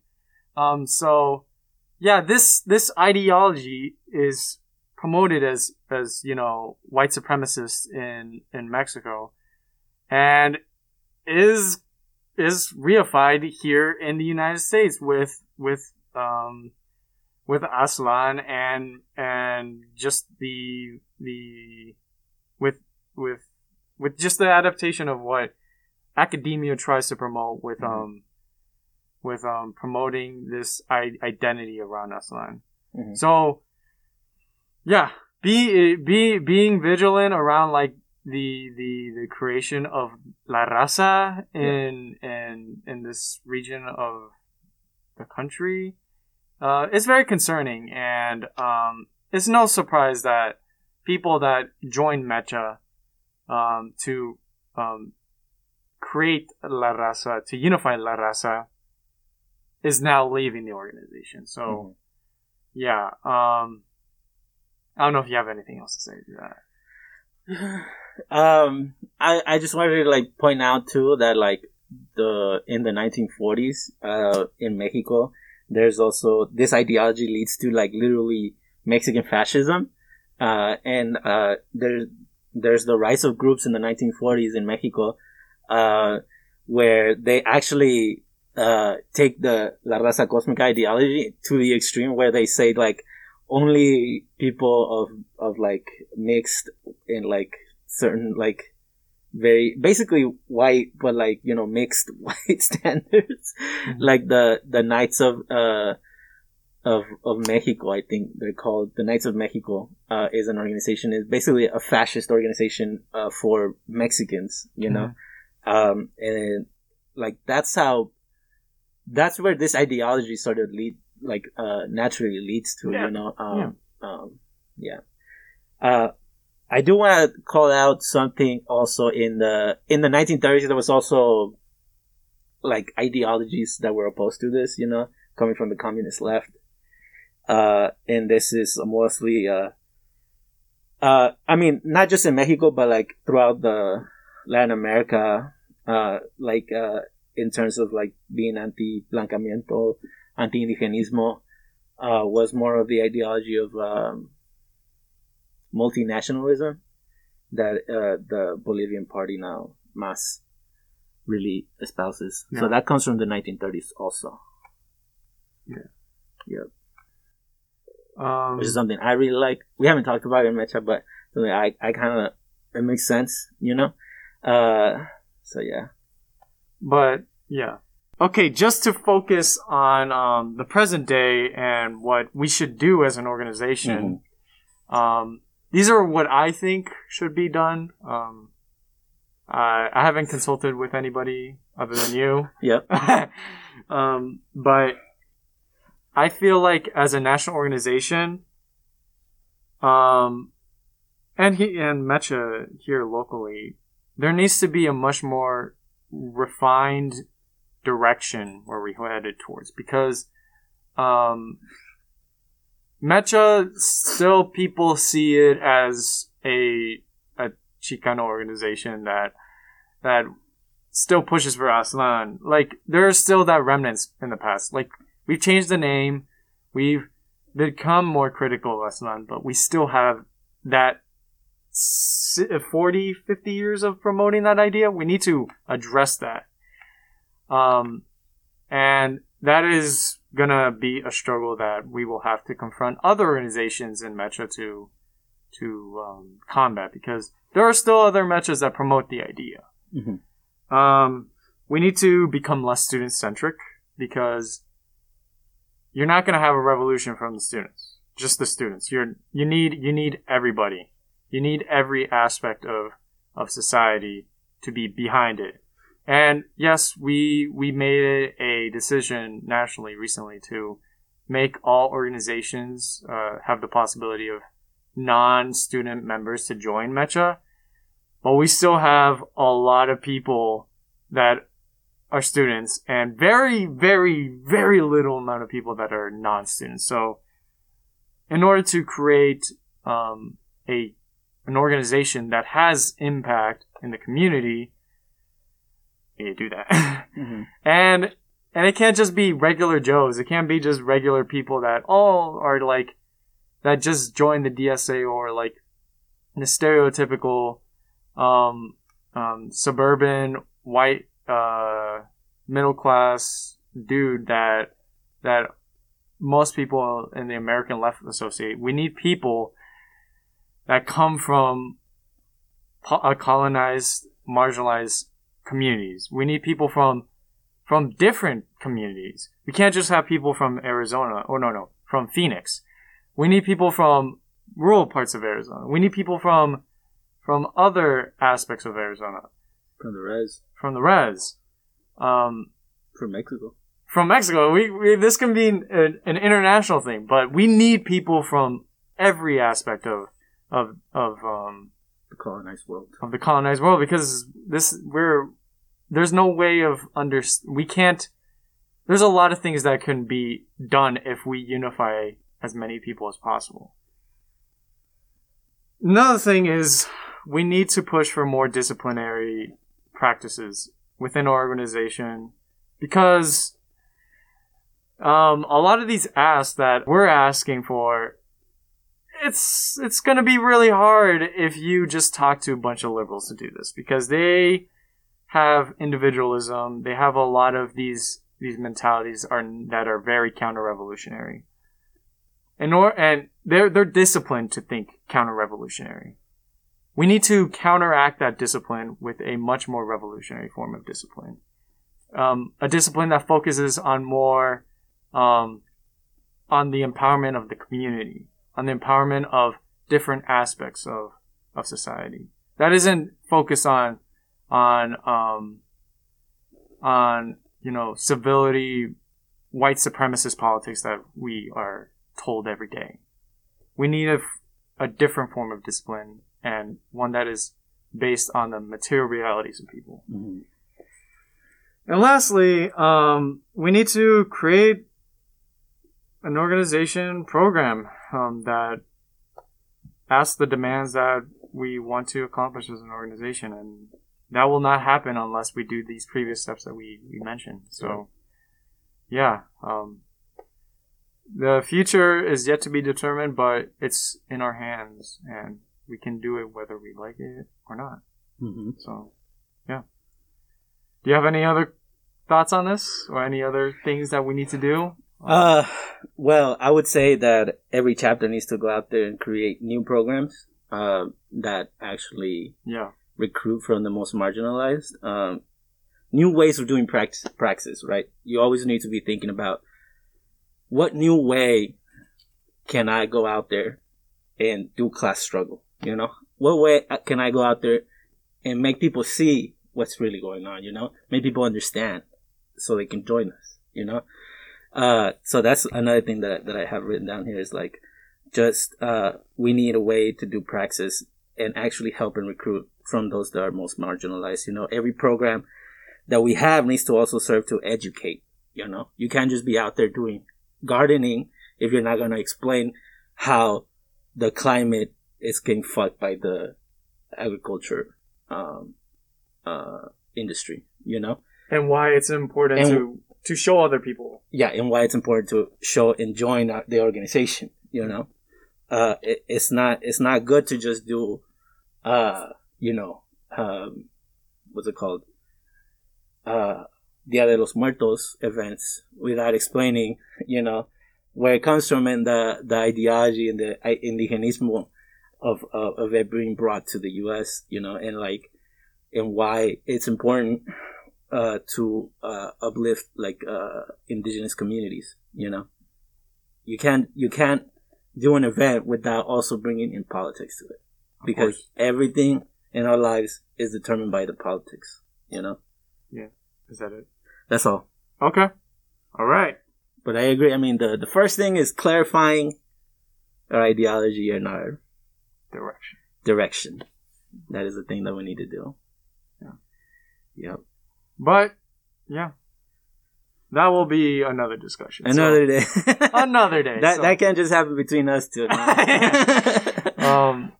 Um, so, yeah, this, this ideology is promoted as, as you know, white supremacists in, in Mexico, and is is reified here in the United States with with um with Aztlan and and just the the with with with just the adaptation of what academia tries to promote with mm-hmm. um with um promoting this I- identity around Aztlan. Mm-hmm. So. Yeah, be be being vigilant around like the the, the creation of La Raza in yeah. in in this region of the country. Uh, it's very concerning, and um, it's no surprise that people that join Mecha um, to um, create La Raza, to unify La Raza, is now leaving the organization. So, mm-hmm. yeah. Um, I don't know if you have anything else to say to that. Um, I, I just wanted to like point out too that like the in the nineteen forties uh, in Mexico, there's also this ideology leads to like literally Mexican fascism, uh, and uh, there there's the rise of groups in the nineteen forties in Mexico, uh, where they actually uh, take the La Raza Cosmica ideology to the extreme, where they say like only people of of like mixed and like certain like very basically white but like you know mixed white standards mm-hmm. like the the Knights of uh of of Mexico, I think they're called. The Knights of Mexico uh is an organization, is basically a fascist organization uh for Mexicans, you mm-hmm. know um and like that's how that's where this ideology sort of lead like uh naturally leads to yeah. you know um yeah. um yeah uh I do want to call out something also in the in the nineteen thirties. There was also like ideologies that were opposed to this, you know, coming from the communist left. Uh, and this is mostly, uh, uh, I mean, not just in Mexico, but like throughout the Latin America, uh, like uh, in terms of like being anti-blancamiento, anti-indigenismo, uh, was more of the ideology of. Um, multinationalism that uh, the Bolivian party now, M A S, really espouses. Yeah. So that comes from the nineteen thirties also. Yeah. Yep. Um, Which is something I really like. We haven't talked about it in Mecha, but I, I kind of, it makes sense, you know? Uh, so, yeah. But, yeah. Okay, just to focus on um, the present day and what we should do as an organization, mm-hmm. um, these are what I think should be done. Um, I, I haven't consulted with anybody other than you. Yep. um, but I feel like as a national organization, um, and he and Mecha here locally, there needs to be a much more refined direction where we headed towards, because, um, Mecha, still people see it as a a Chicano organization that that still pushes for Aztlan. Like, there's still that remnants in the past. Like, we've changed the name, we've become more critical of Aztlan, but we still have that forty, fifty years of promoting that idea. We need to address that. Um, and that is gonna be a struggle that we will have to confront other organizations in Mecha to to um, combat, because there are still other Mechas that promote the idea. Mm-hmm. Um, we need to become less student-centric, because you're not gonna have a revolution from the students, just the students. You're you need you need everybody. You need every aspect of of society to be behind it. And yes, we we made a decision nationally recently to make all organizations uh, have the possibility of non-student members to join Mecha. But we still have a lot of people that are students, and very, very, very little amount of people that are non-students. So in order to create um, a an organization that has impact in the community, you do that. mm-hmm. and and it can't just be regular Joes. It can't be just regular people that all are like that just join the D S A, or like the stereotypical um, um, suburban white uh, middle class dude that that most people in the American left associate. We need people that come from a colonized, marginalized communities. We need people from from different communities. We can't just have people from Arizona. Oh no, no, from Phoenix. We need people from rural parts of Arizona. We need people from from other aspects of Arizona. From the res. From the res. Um, from Mexico. From Mexico. We, we this can be an, an international thing, but we need people from every aspect of of of um, the colonized world. Of the colonized world, because this we're there's no way of under. We can't. There's a lot of things that can be done if we unify as many people as possible. Another thing is we need to push for more disciplinary practices within our organization, because um, a lot of these asks that we're asking for, it's it's going to be really hard if you just talk to a bunch of liberals to do this, because they have individualism. They have a lot of these these mentalities are that are very counter-revolutionary. And or and they're they're disciplined to think counter-revolutionary. We need to counteract that discipline with a much more revolutionary form of discipline. Um, a discipline that focuses on more um, on the empowerment of the community, on the empowerment of different aspects of, of society. That isn't focused on on um, on you know civility, white supremacist politics that we are told every day. We need a, a different form of discipline, and one that is based on the material realities of people. Mm-hmm. And lastly, um, we need to create an organization program um, that asks the demands that we want to accomplish as an organization. And that will not happen unless we do these previous steps that we, we mentioned. So, yeah. Um, the future is yet to be determined, but it's in our hands, and we can do it whether we like it or not. Mm-hmm. So, yeah. Do you have any other thoughts on this, or any other things that we need to do? Uh, well, I would say that every chapter needs to go out there and create new programs uh, that actually yeah. recruit from the most marginalized. Um, new ways of doing practice, practice, right? You always need to be thinking about what new way can I go out there and do class struggle. You know, what way can I go out there and make people see what's really going on, you know, make people understand so they can join us, you know? Uh, so that's another thing that, that I have written down here is like, just, uh, we need a way to do praxis and actually help and recruit from those that are most marginalized. You know, every program that we have needs to also serve to educate, you know, you can't just be out there doing gardening if you're not going to explain how the climate is getting fucked by the agriculture um, uh, industry, you know? And why it's important and, to to show other people. Yeah, and why it's important to show and join the organization, you know? Uh, it, it's not it's not good to just do, uh, you know, um, what's it called? Uh, Dia de los Muertos events without explaining, you know, where it comes from and the, the ideology and the indigenismo of, of, of it being brought to the U S, you know, and like, and why it's important, uh, to, uh, uplift like, uh, indigenous communities, you know, you can't, you can't do an event without also bringing in politics to it, because everything in our lives is determined by the politics, you know? Yeah. Is that it? That's all. Okay. All right. But I agree. I mean, the, the first thing is clarifying our ideology and our direction. Direction. That is the thing that we need to do. Yeah. Yep. But, yeah. That will be another discussion. Another so. day. Another day. That so. that can't just happen between us two. No. um,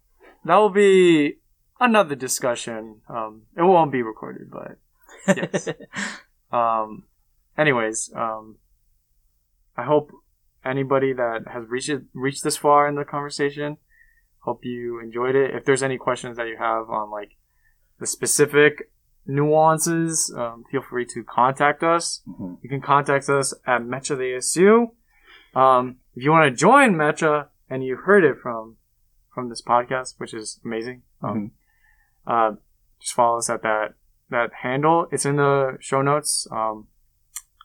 that will be another discussion. Um, it won't be recorded, but yes. um. Anyways, um. I hope anybody that has reached reached this far in the conversation, hope you enjoyed it. If there's any questions that you have on like the specific nuances, um, feel free to contact us. Mm-hmm. You can contact us at Mecha the A S U. Um, if you want to join Mecha and you heard it from from this podcast, which is amazing, um, mm-hmm. uh, just follow us at that that handle. It's in the show notes. Um,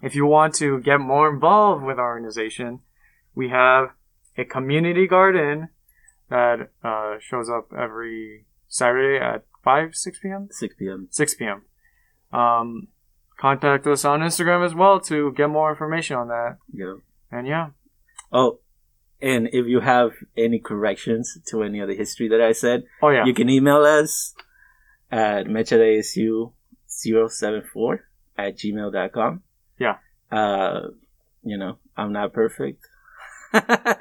If you want to get more involved with our organization, we have a community garden that uh, shows up every Saturday at five, six p.m.? six p.m. six p.m. Um, contact us on Instagram as well to get more information on that. Yeah. And yeah. Oh, and if you have any corrections to any of the history that I said, oh, yeah. you can email us at mecha de a s u zero seven four at gmail dot com. Yeah. Uh, you know, I'm not perfect.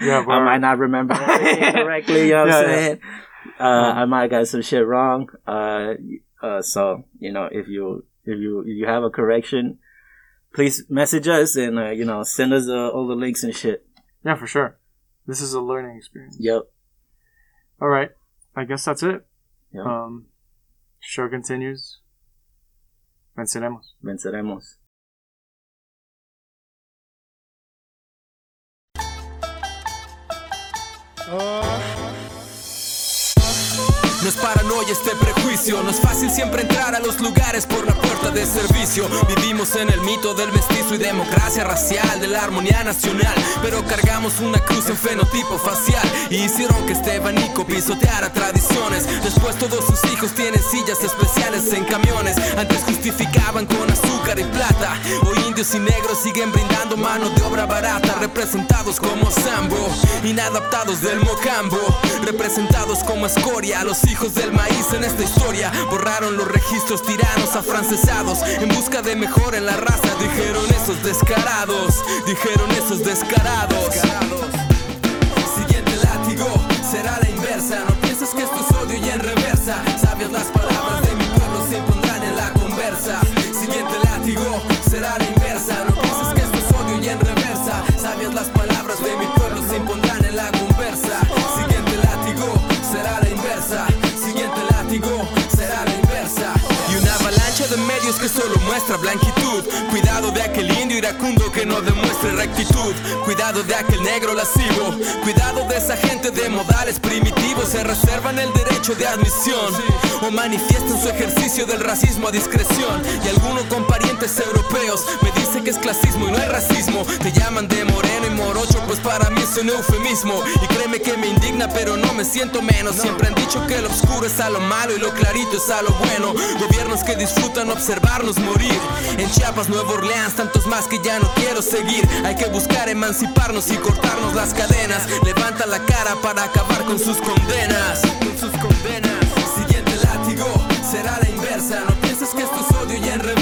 Yeah, I might not remember everything correctly, you know what yeah, I'm saying? Yeah. Uh, um, I might have got some shit wrong. Uh, uh, so, you know, if you if you if you have a correction, please message us and, uh, you know, send us uh, all the links and shit. Yeah, for sure. This is a learning experience. Yep. All right. I guess that's it. Yep. Um, show continues. Venceremos. Venceremos. No es paranoia este prejuicio, no es fácil siempre entrar a los lugares por la puerta de servicio. Vivimos en el mito del mestizo y democracia racial, de la armonía nacional, pero cargamos una cruz en fenotipo facial y hicieron que Estebanico pisoteara tradiciones. Después todos sus hijos tienen sillas especiales en camiones. Antes justificaban con azúcar y plata, hoy indios y negros siguen brindando mano de obra barata. Representados como Sambo, inadaptados del mocambo, representados como escoria. Los hijos del maíz en esta historia borraron los registros tiranos afrancesados en busca de mejor en la raza. Dijeron esos descarados, dijeron esos descarados. Siguiente látigo será la inversa. No pienses que esto es odio y en reversa. Sabias las palabras de mi pueblo se impondrán en la conversa. Siguiente látigo será la inversa. No pienses que esto es odio y en reversa. Sabias las palabras de mi pueblo se impondrán en la conversa. Siguiente látigo será la inversa. Siguiente látigo será la inversa. Y una avalancha de medios que solo muestra blanquitud. Cuidado de aquel indio iracundo que no demuestre rectitud. Cuidado de aquel negro lascivo. Cuidado de esa gente de modales primitivos. Se reservan el derecho de admisión o manifiestan su ejercicio del racismo a discreción. Y alguno con parientes europeos me dice que es clasismo y no es racismo. Te llaman de moreno y morocho, pues para mí es un eufemismo. Y créeme que me indigna, pero no me siento menos. Siempre han dicho que lo oscuro es a lo malo y lo clarito es a lo bueno. Gobiernos que disfrutan observarnos morir. En Chiapas, Nueva Orleans, tantos más que ya no quiero seguir. Hay que buscar emanciparnos y cortarnos las cadenas. Levanta la cara para acabar con sus condenas. Con sus condenas. Siguiente látigo será la inversa. No pienses que esto es odio y en